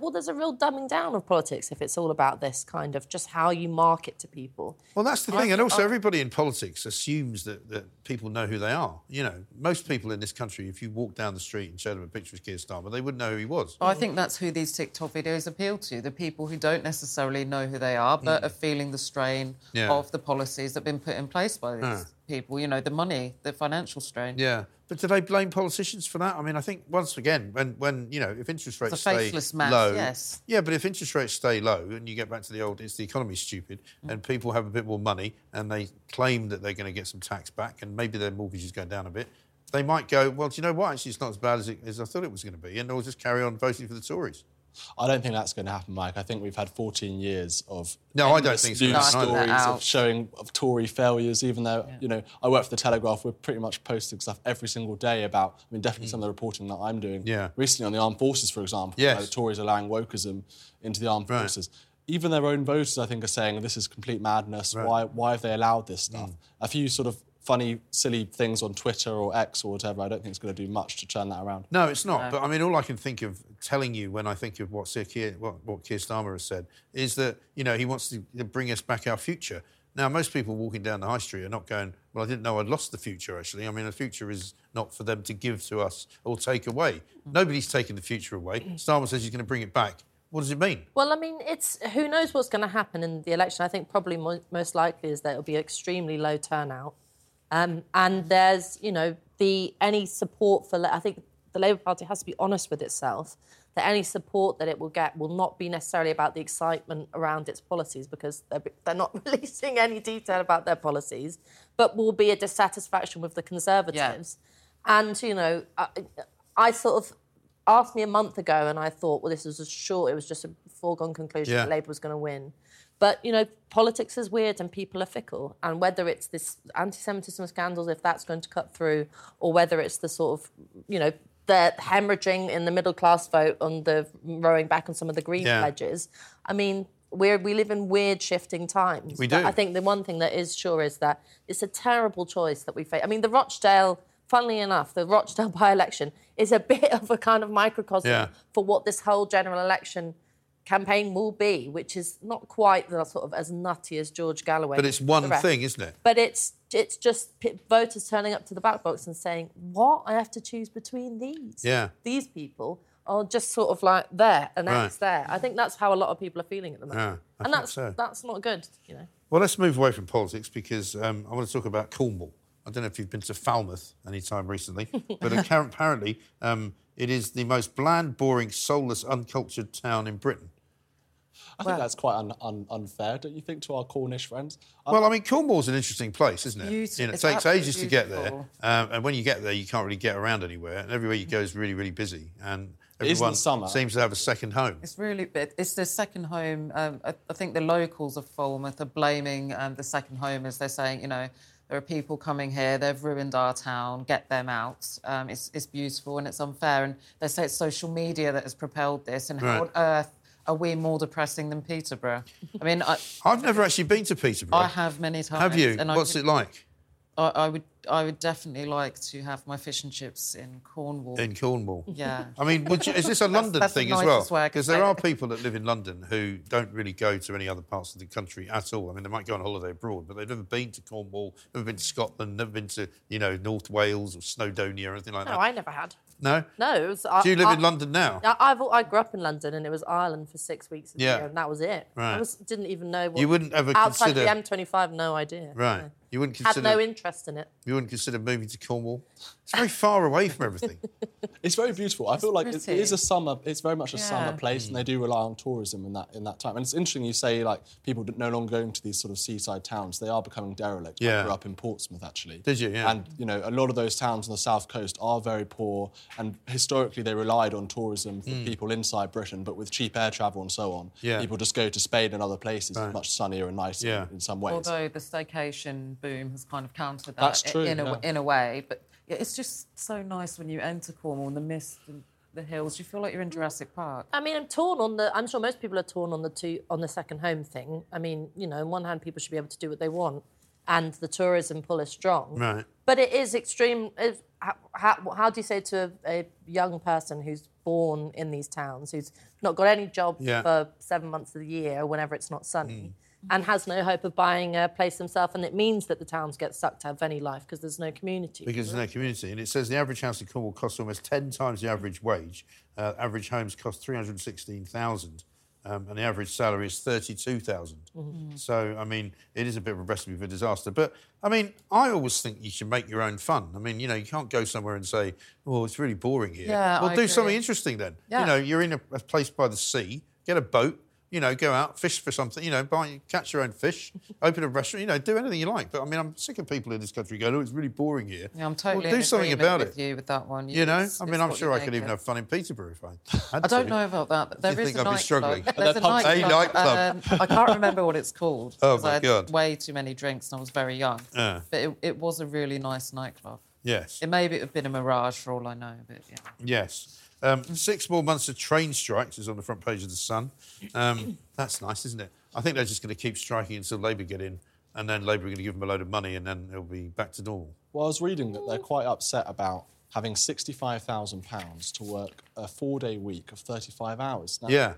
Well, there's a real dumbing down of politics if it's all about this kind of just how you market to people. Well, that's the thing. And also everybody in politics assumes that people know who they are. Most people in this country, if you walk down the street and show them a picture of Keir Starmer, they wouldn't know who he was. I think that's who these TikTok videos appeal to, the people who don't necessarily know who they are but are feeling the strain of the policies that have been put in place by these people, the money, the financial strain. Yeah. But do they blame politicians for that? I mean, I think, once again, when if interest rates stay low... Yes. Yeah, but if interest rates stay low and you get back to the old, it's the economy stupid, and people have a bit more money and they claim that they're going to get some tax back and maybe their mortgages go down a bit, they might go, well, do you know what? Actually, it's not as bad as I thought it was going to be, and they'll just carry on voting for the Tories. I don't think that's going to happen, Mike. I think we've had 14 years of stories of Tory failures, even though, I work for The Telegraph, we're pretty much posting stuff every single day about, definitely some of the reporting that I'm doing recently on the armed forces, for example, the Tories allowing wokeism into the armed forces. Even their own voters, I think, are saying, this is complete madness, why have they allowed this stuff? A few sort of funny, silly things on Twitter or X or whatever, I don't think it's going to do much to turn that around. No, it's not. But, all I can think of telling you when I think of what Keir Starmer has said is that, he wants to bring us back our future. Now, most people walking down the high street are not going, well, I didn't know I'd lost the future, actually. The future is not for them to give to us or take away. Nobody's taking the future away. Starmer says he's going to bring it back. What does it mean? Well, it's who knows what's going to happen in the election. I think probably most likely is that it'll be extremely low turnout. And there's, any support for... I think the Labour Party has to be honest with itself that any support that it will get will not be necessarily about the excitement around its policies because they're not releasing any detail about their policies, but will be a dissatisfaction with the Conservatives. Yeah. And, I sort of... asked me a month ago and I thought, well, this was it was just a foregone conclusion that Labour was going to win. But, politics is weird and people are fickle. And whether it's this anti-Semitism scandals, if that's going to cut through, or whether it's the sort of, the hemorrhaging in the middle-class vote on the rowing back on some of the Green pledges. We live in weird, shifting times. We do. I think the one thing that is sure is that it's a terrible choice that we face. The Rochdale... Funnily enough, the Rochdale by-election is a bit of a kind of microcosm for what this whole general election campaign will be, which is not quite sort of as nutty as George Galloway. But it's one thing, isn't it? But it's just voters turning up to the ballot box and saying, what? I have to choose between these. Yeah. These people are just sort of like there and that's there. I think that's how a lot of people are feeling at the moment. Yeah, and that's not good, Well, let's move away from politics because I want to talk about Cornwall. I don't know if you've been to Falmouth any time recently, but apparently it is the most bland, boring, soulless, uncultured town in Britain. I think that's quite unfair, don't you think, to our Cornish friends? Cornwall's an interesting place, isn't it? It takes ages to get there, and when you get there, you can't really get around anywhere, and everywhere you go is really, really busy, and everyone seems to have a second home. It's their second home. I think the locals of Falmouth are blaming the second home as they're saying, There are people coming here. They've ruined our town. Get them out. It's beautiful and it's unfair. And they say it's social media that has propelled this. And right. How on earth are we more depressing than Peterborough? I mean, I've never actually been to Peterborough. I have many times. Have you? And what's it like? I would definitely like to have my fish and chips in Cornwall. In Cornwall. Yeah. I mean, is this a London that's thing as well? Because there are people that live in London who don't really go to any other parts of the country at all. I mean, they might go on holiday abroad, but they've never been to Cornwall, never been to Scotland, never been to, North Wales or Snowdonia or anything like that. No, I never had. No? No. Do you live in London now? I grew up in London and it was Ireland for 6 weeks a year and that was it. Right. I didn't even know what... You wouldn't ever consider... Outside the M25, no idea. Right. No. You wouldn't consider... Had no interest in it. You wouldn't consider moving to Cornwall? It's very far away from everything. It's very beautiful. I feel like it is a summer... It's very much a summer place and they do rely on tourism in that time. And it's interesting you say, people no longer going to these sort of seaside towns. They are becoming derelict. Yeah. I grew up in Portsmouth, actually. Did you? Yeah. And, a lot of those towns on the south coast are very poor and historically they relied on tourism for people inside Britain, but with cheap air travel and so on, people just go to Spain and other places much sunnier and nicer in some ways. Although the staycation boom has kind of countered that. That's true, in a way. But it's just so nice when you enter Cornwall and the mist and the hills. You feel like you're in Jurassic Park. I mean, I'm sure most people are torn on the second home thing. I mean, on one hand, people should be able to do what they want, and the tourism pull is strong. Right. But it is extreme. How do you say to a young person who's born in these towns, who's not got any job for 7 months of the year, whenever it's not sunny, and has no hope of buying a place themselves, and it means that the towns get sucked out of any life because there's no community. Because there's no community. And it says the average house in Cornwall costs almost 10 times the average wage. Average homes cost $316,000, and the average salary is $32,000. Mm-hmm. So, I mean, it is a bit of a recipe for disaster. But, I mean, I always think you should make your own fun. I mean, you can't go somewhere and say, oh, it's really boring here. Yeah, well, do something interesting then. Yeah. You're in a place by the sea, get a boat, go out, fish for something, catch your own fish, open a restaurant, do anything you like. But, I mean, I'm sick of people in this country going, oh, it's really boring here. Yeah, I'm totally do something about it. You with that one. I'm sure I could even have fun in Peterborough if I had to. I don't know about that. There is a nightclub. There's a nightclub. I can't remember what it's called. Oh, my God. I had way too many drinks and I was very young. But it was a really nice nightclub. Yes. Maybe it would have been a mirage for all I know, but, yeah. Yes. 6 more months of train strikes is on the front page of The Sun. That's nice, isn't it? I think they're just going to keep striking until Labour get in, and then Labour are going to give them a load of money and then it'll be back to normal. Well, I was reading that they're quite upset about having £65,000 to work a 4-day week of 35 hours. Now,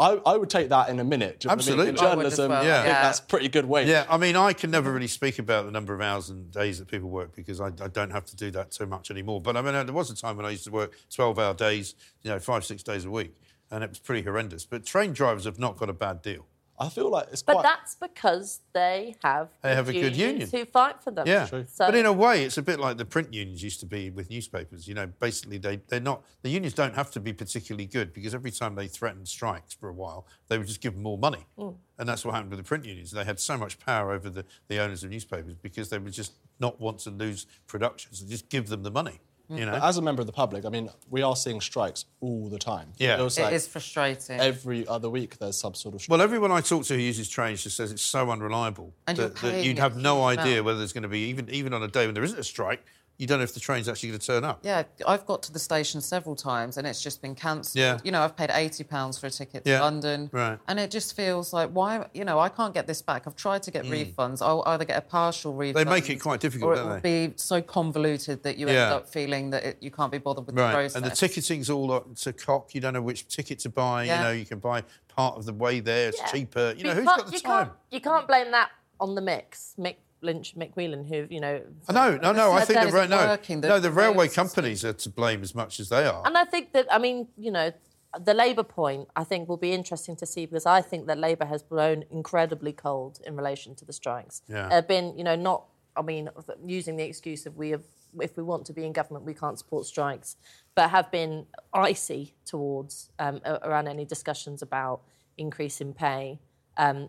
I would take that in a minute. Absolutely. I mean, journalism, I think that's pretty good wage. Yeah, I mean, I can never really speak about the number of hours and days that people work because I don't have to do that so much anymore. But, I mean, there was a time when I used to work 12-hour days, 5-6 days a week, and it was pretty horrendous. But train drivers have not got a bad deal. I feel like it's quite... But that's because they have... They have a good union. ...who fight for them. Yeah, so... but in a way, it's a bit like the print unions used to be with newspapers. Basically, they're not... The unions don't have to be particularly good because every time they threatened strikes for a while, they would just give them more money. Mm. And that's what happened with the print unions. They had so much power over the owners of newspapers because they would just not want to lose production, so just give them the money. But as a member of the public, I mean, we are seeing strikes all the time. Yeah. It is frustrating. Every other week there's some sort of strike. Well, everyone I talk to who uses trains just says it's so unreliable and that you'd have no idea whether there's going to be... Even on a day when there isn't a strike, you don't know if the train's actually going to turn up. Yeah, I've got to the station several times and it's just been cancelled. Yeah. I've paid £80 for a ticket to London. Right. And it just feels like, why... I can't get this back. I've tried to get refunds. I'll either get a partial refund... They make it quite difficult, don't they? Or it will be so convoluted that you end up feeling that you can't be bothered with the process. And the ticketing's all up to cock. You don't know which ticket to buy. Yeah. You can buy part of the way there. It's cheaper. Who's got the time? You can't blame that on the mix. Lynch, Mick Whelan, who, No, I think the railway companies are to blame as much as they are. And I think that, the Labour point, I think, will be interesting to see because I think that Labour has blown incredibly cold in relation to the strikes. Yeah. They've been, using the excuse of if we want to be in government, we can't support strikes, but have been icy towards around any discussions about increase in pay.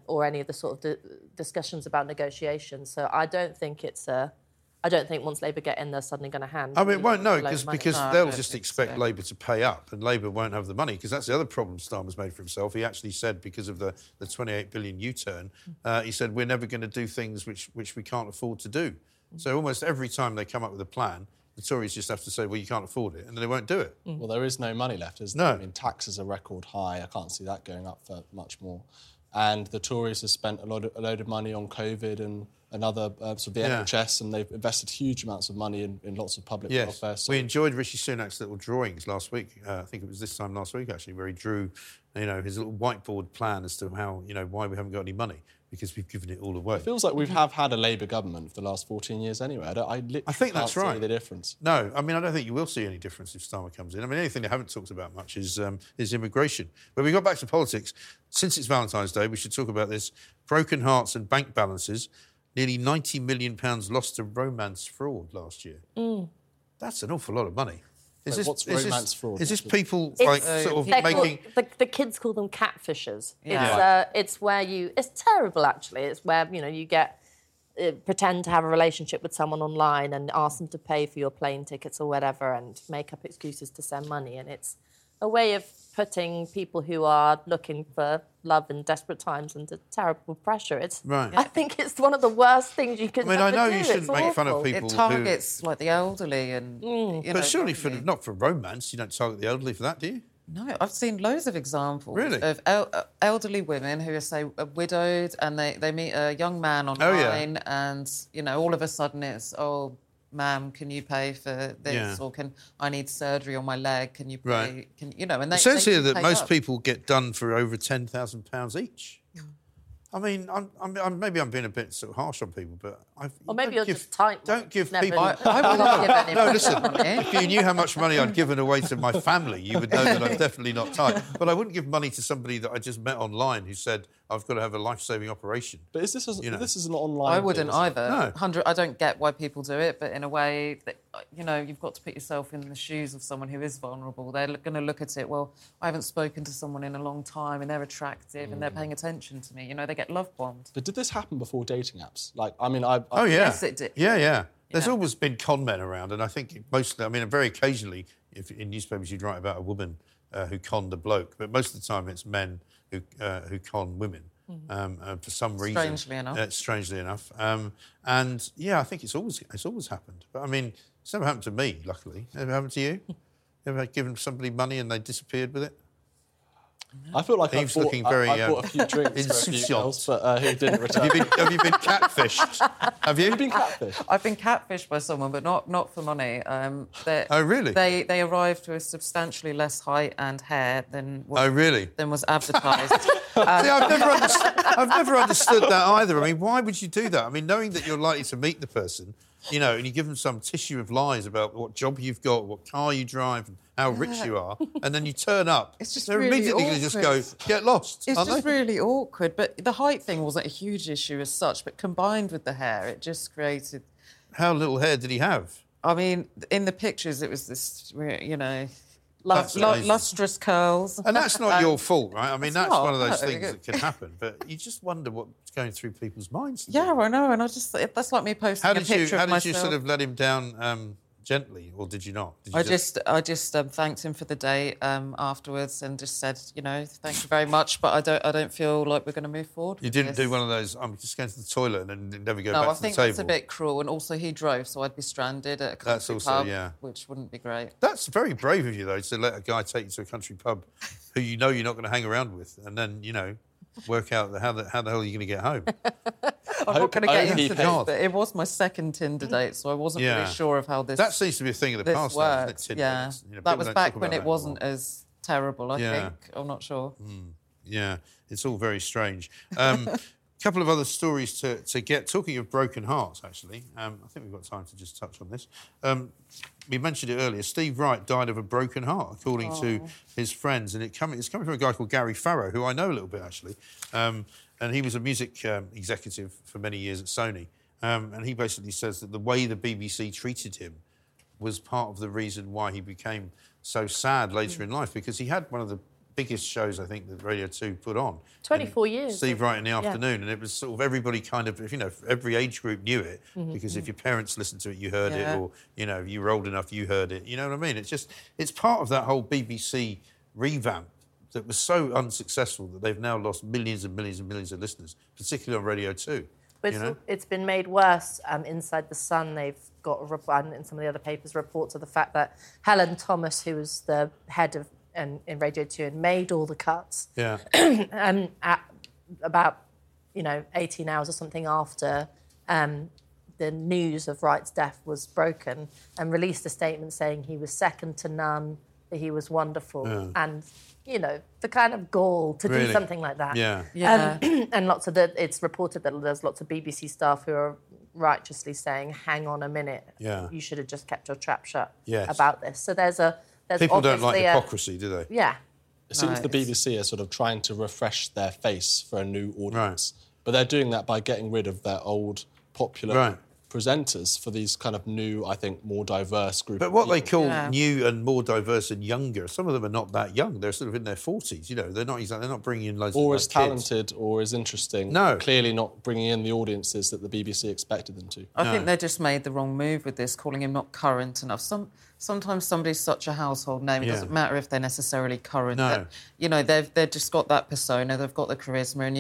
Or any of the sort of discussions about negotiations. So I don't think it's a... I don't think once Labour get in, they're suddenly going to hand... I mean, it won't, no, because they'll just expect Labour to pay up and Labour won't have the money, because that's the other problem Starmer's made for himself. He actually said, because of the 28 billion U-turn, he said, we're never going to do things which we can't afford to do. So almost every time they come up with a plan, the Tories just have to say, well, you can't afford it, and then they won't do it. Mm. Well, there is no money left, is there? No. I mean, taxes are record high. I can't see that going up for much more. And the Tories have spent a load of money on COVID and another sort of the NHS, and they've invested huge amounts of money in lots of public welfare. So we enjoyed Rishi Sunak's little drawings last week. I think it was this time last week, actually, where he drew, you know, his little whiteboard plan as to how, you know, why we haven't got any money, because we've given it all away. It feels like we have had a Labour government for the last 14 years anyway. I think that's right. I can't see the difference. No, I mean, I don't think you will see any difference if Starmer comes in. I mean, anything they haven't talked about much is immigration. But we got back to politics. Since it's Valentine's Day, we should talk about this. Broken hearts and bank balances. Nearly £90 million lost to romance fraud last year. Mm. That's an awful lot of money. What's romance fraud? Is this people making... The kids call them catfishers. Yeah. It's where you... It's terrible, actually. It's where, you know, you get... pretend to have a relationship with someone online and ask them to pay for your plane tickets or whatever and make up excuses to send money. And it's a way of putting people who are looking for love in desperate times under terrible pressure. I think it's one of the worst things you can do. I mean, I know you shouldn't make fun of people. It targets, like, the elderly and... Mm. But surely not for romance, you don't target the elderly for that, do you? No, I've seen loads of examples of elderly women who are, say, widowed, and they meet a young man online and, you know, all of a sudden it's, oh, ma'am, can you pay for this? Yeah. Or I need surgery on my leg, can you pay? Right. And it says here that most people get done for over £10,000 each. I mean, maybe I'm being a bit sort of harsh on people, but... Don't give people... I would not give any money. No, listen, if you knew how much money I'd given away to my family, you would know that I'm definitely not tight. But I wouldn't give money to somebody that I just met online who said, I've got to have a life-saving operation. But this is an online... I wouldn't either. No. I don't get why people do it, but in a way, that, you know, you've got to put yourself in the shoes of someone who is vulnerable. They're going to look at it, well, I haven't spoken to someone in a long time and they're attractive and they're paying attention to me. You know, they get love bombed. But did this happen before dating apps? Yes, it did. Yeah. There's always been con men around, and I think mostly, I mean, very occasionally, if in newspapers you'd write about a woman who conned a bloke, but most of the time it's men who con women for some reason. Strangely enough. I think it's always happened. But I mean, it's never happened to me, luckily. Never happened to you? Ever given somebody money and they disappeared with it? I feel like Eve's I bought a few drinks for a few girls, but who didn't return. Have you been catfished? Have you? Have you been catfished? I've been catfished by someone, but not for money. Oh, really? They arrived with substantially less height and hair than was advertised. See, I've never understood that either. I mean, why would you do that? I mean, knowing that you're likely to meet the person, you know, and you give them some tissue of lies about what job you've got, what car you drive, and how rich you are, and then you turn up. It's just really immediately awkward. Just go, get lost. It's just really awkward. But the height thing wasn't a huge issue as such, but combined with the hair, it just created... How little hair did he have? I mean, in the pictures, it was this, you know... lustrous curls. And that's not your fault, right? I mean, that's one of those things that can happen. But you just wonder what's going through people's minds. Yeah, I know. And I just... That's like me posting a picture of myself. How did you sort of let him down gently, or did you not? I just thanked him for the day afterwards and just said, you know, thank you very much, but I don't feel like we're going to move forward. You didn't do one of those, I'm just going to the toilet and then never go back to the table. No, I think it's a bit cruel, and also he drove, so I'd be stranded at a country pub, which wouldn't be great. That's very brave of you, though, to let a guy take you to a country pub who you know you're not going to hang around with, and then, you know, work out how the hell are you going to get home. I'm not going to get into this, but it was my second Tinder date, so I wasn't really sure of how this... That seems to be a thing of the past, now, isn't it, Tinder? Yeah, you know, that was back when it wasn't as terrible, I think. I'm not sure. Mm. Yeah, it's all very strange. A couple of other stories to get. Talking of broken hearts, actually, I think we've got time to just touch on this. We mentioned it earlier. Steve Wright died of a broken heart, according to his friends, and it's coming from a guy called Gary Farrow, who I know a little bit, actually. And he was a music executive for many years at Sony. And he basically says that the way the BBC treated him was part of the reason why he became so sad later in life, because he had one of the biggest shows, I think, that Radio 2 put on. 24 years. Steve Wright in the afternoon. Yeah. And it was sort of everybody kind of, you know, every age group knew it because if your parents listened to it, you heard it, or, you know, if you were old enough, you heard it. You know what I mean? It's just, it's part of that whole BBC revamp that was so unsuccessful that they've now lost millions and millions and millions of listeners, particularly on Radio 2. But it's been made worse. Inside the Sun, they've got a report, and some of the other papers, reports of the fact that Helen Thomas, who was the head of in Radio 2 and made all the cuts, at about 18 hours or something after the news of Wright's death was broken, and released a statement saying he was second to none, that he was wonderful, and. You know, the kind of gall to do something like that. And lots of it's reported that there's lots of BBC staff who are righteously saying, hang on a minute, you should have just kept your trap shut about this. So there's people don't like hypocrisy, do they? Yeah. It seems the BBC are sort of trying to refresh their face for a new audience. Right. But they're doing that by getting rid of their old popular presenters for these kind of new, I think, more diverse group. But what they call new and more diverse and younger, some of them are not that young. They're sort of in their 40s, you know. They're not exactly, they're not bringing in loads of kids. Or as talented or as interesting. No. Clearly not bringing in the audiences that the BBC expected them to. I think they just made the wrong move with this, calling him not current enough. Sometimes somebody's such a household name, it doesn't matter if they're necessarily current. No. You know, they've just got that persona, they've got the charisma, and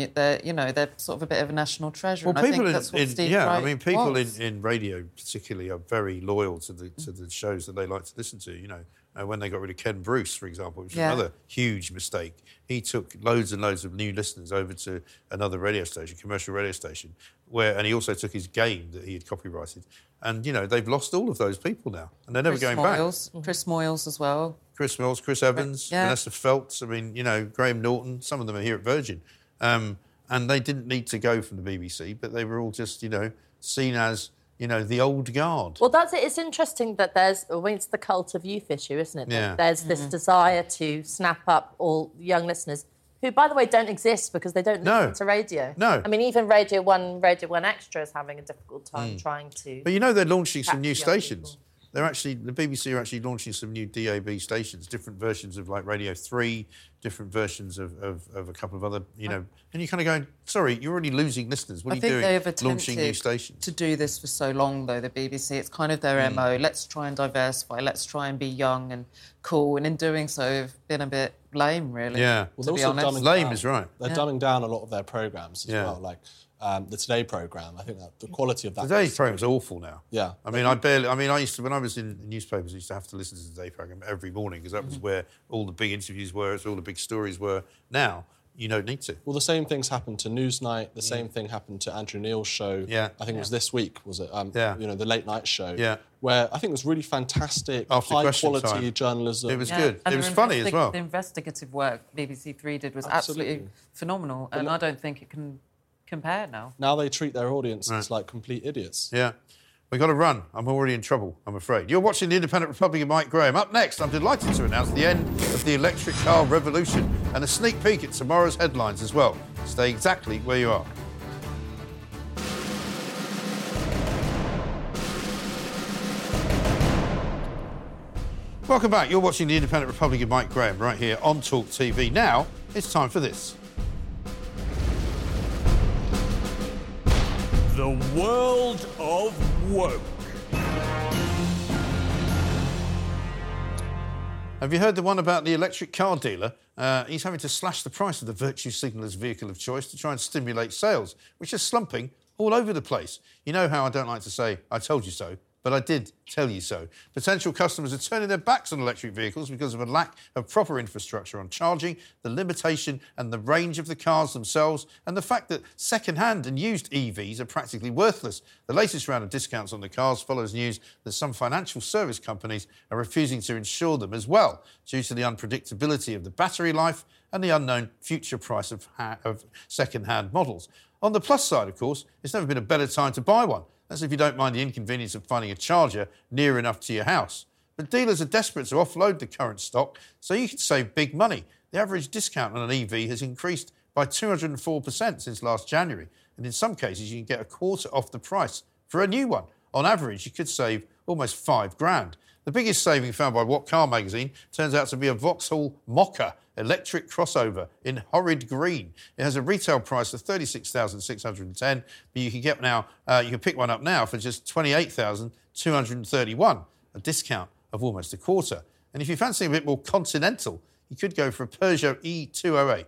they're sort of a bit of a national treasure. Well, and I think that's what Steve Wright was. In radio particularly are very loyal to the shows that they like to listen to, you know. When they got rid of Ken Bruce, for example, which was another huge mistake. He took loads and loads of new listeners over to another radio station, commercial radio station, and he also took his game that he had copyrighted. And, they've lost all of those people now, and they're never going back. Chris Moyles as well. Chris Moyles, Chris Evans, Vanessa Feltz, Graham Norton, some of them are here at Virgin. And they didn't need to go from the BBC, but they were all just, seen as... the old guard. Well, that's it. It's interesting that it's the cult of youth issue, isn't it? Yeah. There's this desire to snap up all young listeners who, by the way, don't exist because they don't listen to radio. No. I mean, even Radio 1 Extra is having a difficult time trying to... But they're launching some new stations. People. The BBC are actually launching some new DAB stations, different versions of, like, Radio 3, different versions of a couple of other, and you're kind of going, sorry, you're already losing listeners. What are you doing? I think they've launching new stations to do this for so long, though, the BBC. It's kind of their MO. Let's try and diversify. Let's try and be young and cool. And in doing so, they've been a bit lame, really, to be honest. Lame is right. They're dumbing down a lot of their programmes as well, like... the Today programme, I think that the quality of that... Today's programme's awful now. Yeah. I used to... When I was in newspapers, I used to have to listen to the Today programme every morning because that was where all the big interviews were, all the big stories were. Now, you don't need to. Well, the same things happened to Newsnight, the same thing happened to Andrew Neil's show. Yeah. I think it was this week, was it? The late night show. Yeah. Where I think it was really fantastic, high-quality journalism. It was good. And it was funny as well. The investigative work BBC Three did was absolutely phenomenal, but I don't think it can... compare now. Now they treat their audiences like complete idiots. Yeah. We've got to run. I'm already in trouble, I'm afraid. You're watching The Independent Republic of Mike Graham. Up next, I'm delighted to announce the end of the electric car revolution and a sneak peek at tomorrow's headlines as well. Stay exactly where you are. Welcome back. You're watching The Independent Republic of Mike Graham right here on Talk TV. Now, it's time for this. The world of woke. Have you heard the one about the electric car dealer? He's having to slash the price of the Virtue Signaller's vehicle of choice to try and stimulate sales, which are slumping all over the place. You know how I don't like to say, I told you so, but I did tell you so. Potential customers are turning their backs on electric vehicles because of a lack of proper infrastructure on charging, the limitation and the range of the cars themselves, and the fact that second-hand and used EVs are practically worthless. The latest round of discounts on the cars follows news that some financial service companies are refusing to insure them as well due to the unpredictability of the battery life and the unknown future price of second-hand models. On the plus side, of course, it's never been a better time to buy one. That's if you don't mind the inconvenience of finding a charger near enough to your house. But dealers are desperate to offload the current stock so you can save big money. The average discount on an EV has increased by 204% since last January, and in some cases you can get a quarter off the price for a new one. On average, you could save almost £5,000. The biggest saving found by What Car magazine turns out to be a Vauxhall Mokka electric crossover in horrid green. It has a retail price of $36,610, but you can get now, you can pick one up now for just $28,231, a discount of almost a quarter. And if you fancy a bit more continental, you could go for a Peugeot E208.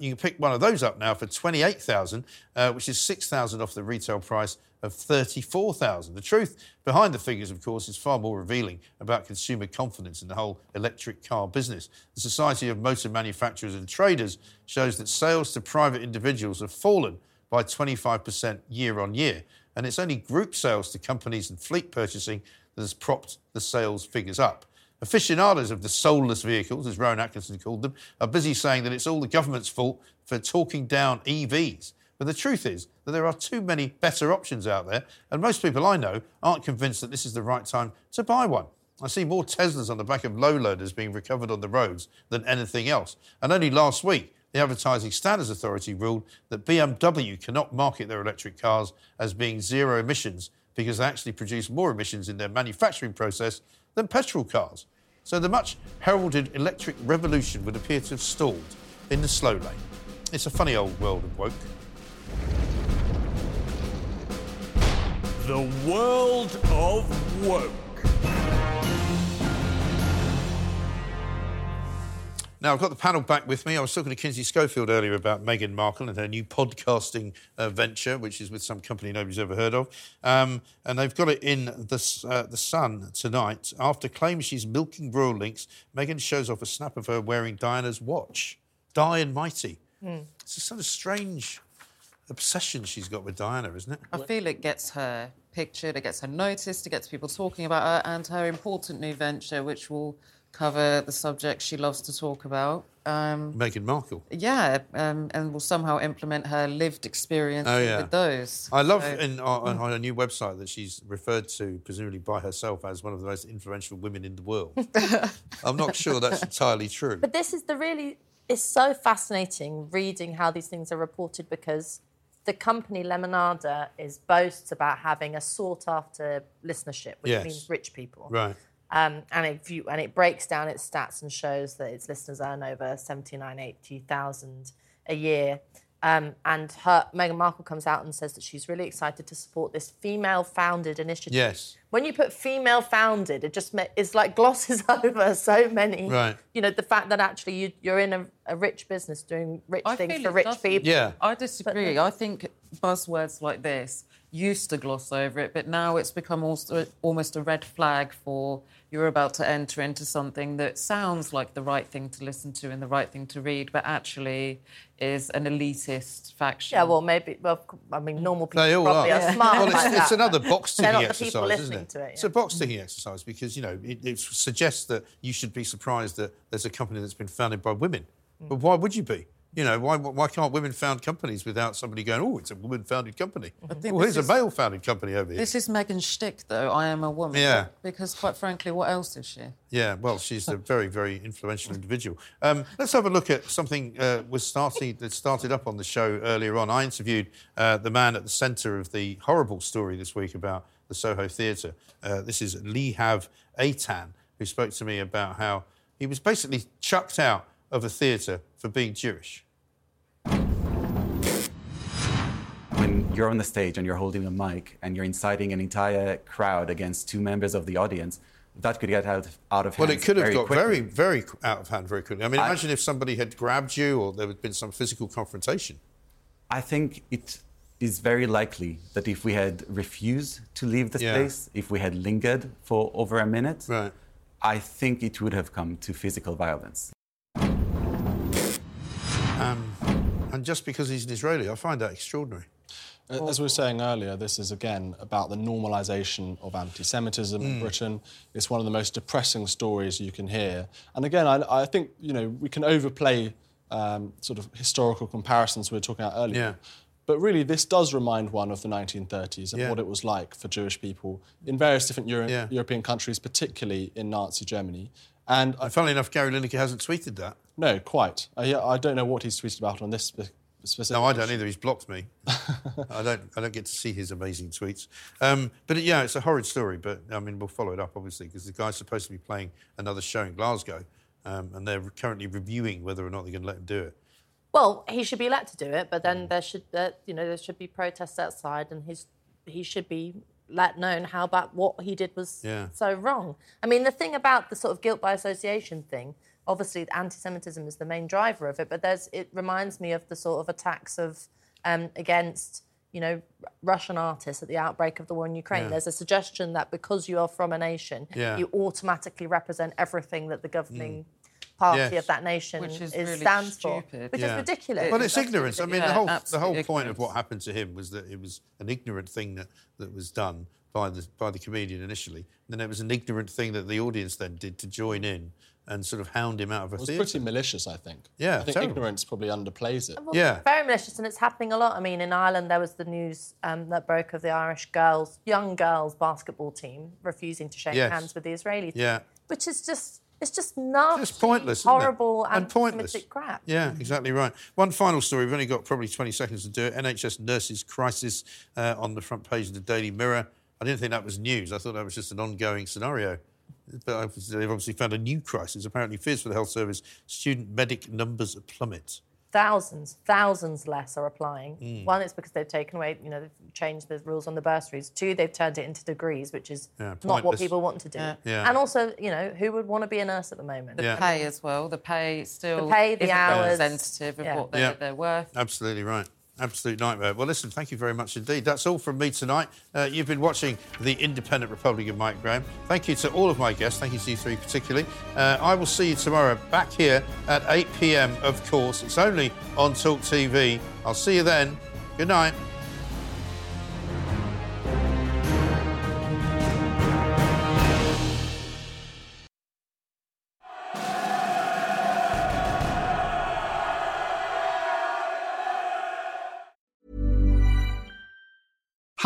You can pick one of those up now for $28,000, which is $6,000 off the retail price of $34,000. The truth behind the figures, of course, is far more revealing about consumer confidence in the whole electric car business. The Society of Motor Manufacturers and Traders shows that sales to private individuals have fallen by 25% year on year, and it's only group sales to companies and fleet purchasing that has propped the sales figures up. Aficionados of the soulless vehicles, as Rowan Atkinson called them, are busy saying that it's all the government's fault for talking down EVs. But the truth is that there are too many better options out there, and most people I know aren't convinced that this is the right time to buy one. I see more Teslas on the back of lowloaders being recovered on the roads than anything else. And only last week, the Advertising Standards Authority ruled that BMW cannot market their electric cars as being zero emissions because they actually produce more emissions in their manufacturing process than petrol cars. So the much-heralded electric revolution would appear to have stalled in the slow lane. It's a funny old world of woke. The world of woke. Now, I've got the panel back with me. I was talking to Kinsey Schofield earlier about Meghan Markle and her new podcasting venture, which is with some company nobody's ever heard of. And they've got it in the Sun tonight. After claims she's milking royal links, Meghan shows off a snap of her wearing Diana's watch. Di and mighty. Mm. It's a sort of strange obsession she's got with Diana, isn't it? I feel it gets her pictured, it gets her noticed, it gets people talking about her and her important new venture, which will cover the subject she loves to talk about. Meghan Markle. Yeah, and will somehow implement her lived experience with those. I love on her new website that she's referred to, presumably by herself, as one of the most influential women in the world. I'm not sure that's entirely true. But this is it's so fascinating reading how these things are reported, because the company Lemonada boasts about having a sought-after listenership, which means rich people. Right. And it breaks down its stats and shows that its listeners earn over 79,000-80,000 a year. Meghan Markle comes out and says that she's really excited to support this female-founded initiative. Yes. When you put female-founded, it just it's like glosses over so many. Right. You know, the fact that actually you're in a rich business doing rich things for rich people. Yeah. I disagree. I think buzzwords like this used to gloss over it, but now it's become also almost a red flag for you're about to enter into something that sounds like the right thing to listen to and the right thing to read, but actually is an elitist faction. Yeah, well, maybe. Well, I mean, normal people probably are smart. Well, it's another box-ticking exercise, isn't it? It's a box-ticking exercise because, you know, it suggests that you should be surprised that there's a company that's been founded by women. Mm. But why would you be? You know, why can't women found companies without somebody going, oh, it's a woman-founded company. Here's a male-founded company over here. This is Meghan's shtick, though, I am a woman. Yeah. Because, quite frankly, what else is she? Yeah, well, she's a very, very influential individual. Let's have a look at something that started up on the show earlier on. I interviewed the man at the centre of the horrible story this week about the Soho Theatre. This is Liahav Eitan, who spoke to me about how he was basically chucked out of a theatre for being Jewish. When you're on the stage and you're holding a mic and you're inciting an entire crowd against two members of the audience, that could get out of hand. Well, it could have got quickly. Very, very out of hand very quickly. I mean, imagine if somebody had grabbed you or there had been some physical confrontation. I think it is very likely that if we had refused to leave the space, if we had lingered for over a minute, I think it would have come to physical violence. And just because he's an Israeli, I find that extraordinary. As we were saying earlier, this is, again, about the normalisation of anti-Semitism in Britain. It's one of the most depressing stories you can hear. And, again, I think, you know, we can overplay sort of historical comparisons we were talking about earlier. Yeah. But really, this does remind one of the 1930s and what it was like for Jewish people in various different European countries, particularly in Nazi Germany. And funnily enough, Gary Lineker hasn't tweeted that. No, quite. I don't know what he's tweeted about on this specific. No, I don't either. He's blocked me. I don't get to see his amazing tweets. But yeah, it's a horrid story. But I mean, we'll follow it up obviously because the guy's supposed to be playing another show in Glasgow, and they're currently reviewing whether or not they're going to let him do it. Well, he should be allowed to do it, but then there should be protests outside, and he should be let known how bad what he did was so wrong. I mean, the thing about the sort of guilt by association thing, obviously anti-Semitism is the main driver of it, but it reminds me of the sort of attacks of against, you know, Russian artists at the outbreak of the war in Ukraine. Yeah. There's a suggestion that because you are from a nation, you automatically represent everything that the governing party of that nation stands for, which is ridiculous. Well, it's ignorance. I mean, the whole point of what happened to him was that it was an ignorant thing that was done by the comedian initially, and then it was an ignorant thing that the audience then did to join in and sort of hound him out of a theatre. It was pretty malicious, I think. Yeah, I think ignorance probably underplays it. Well, yeah. Very malicious, and it's happening a lot. I mean, in Ireland, there was the news that broke of the Irish young girls basketball team refusing to shake hands with the Israeli team, which is just... It's just nasty, it's pointless, horrible, and pointless crap. Yeah, exactly right. One final story. We've only got probably 20 seconds to do it. NHS nurses crisis on the front page of the Daily Mirror. I didn't think that was news. I thought that was just an ongoing scenario. But they've obviously found a new crisis. Apparently, fears for the health service. Student medic numbers plummet. Thousands less are applying. One, it's because they've taken away, you know, they've changed the rules on the bursaries. Two, they've turned it into degrees, which is not what people want to do. Yeah. Yeah. And also, you know, who would want to be a nurse at the moment? The pay as well. The pay, the hours. Representative of what they're worth. Absolutely right. Absolute nightmare. Well, listen, thank you very much indeed. That's all from me tonight. You've been watching The Independent Republic of Mike Graham. Thank you to all of my guests. Thank you to you three particularly. I will see you tomorrow back here at 8 p.m, of course. It's only on Talk TV. I'll see you then. Good night.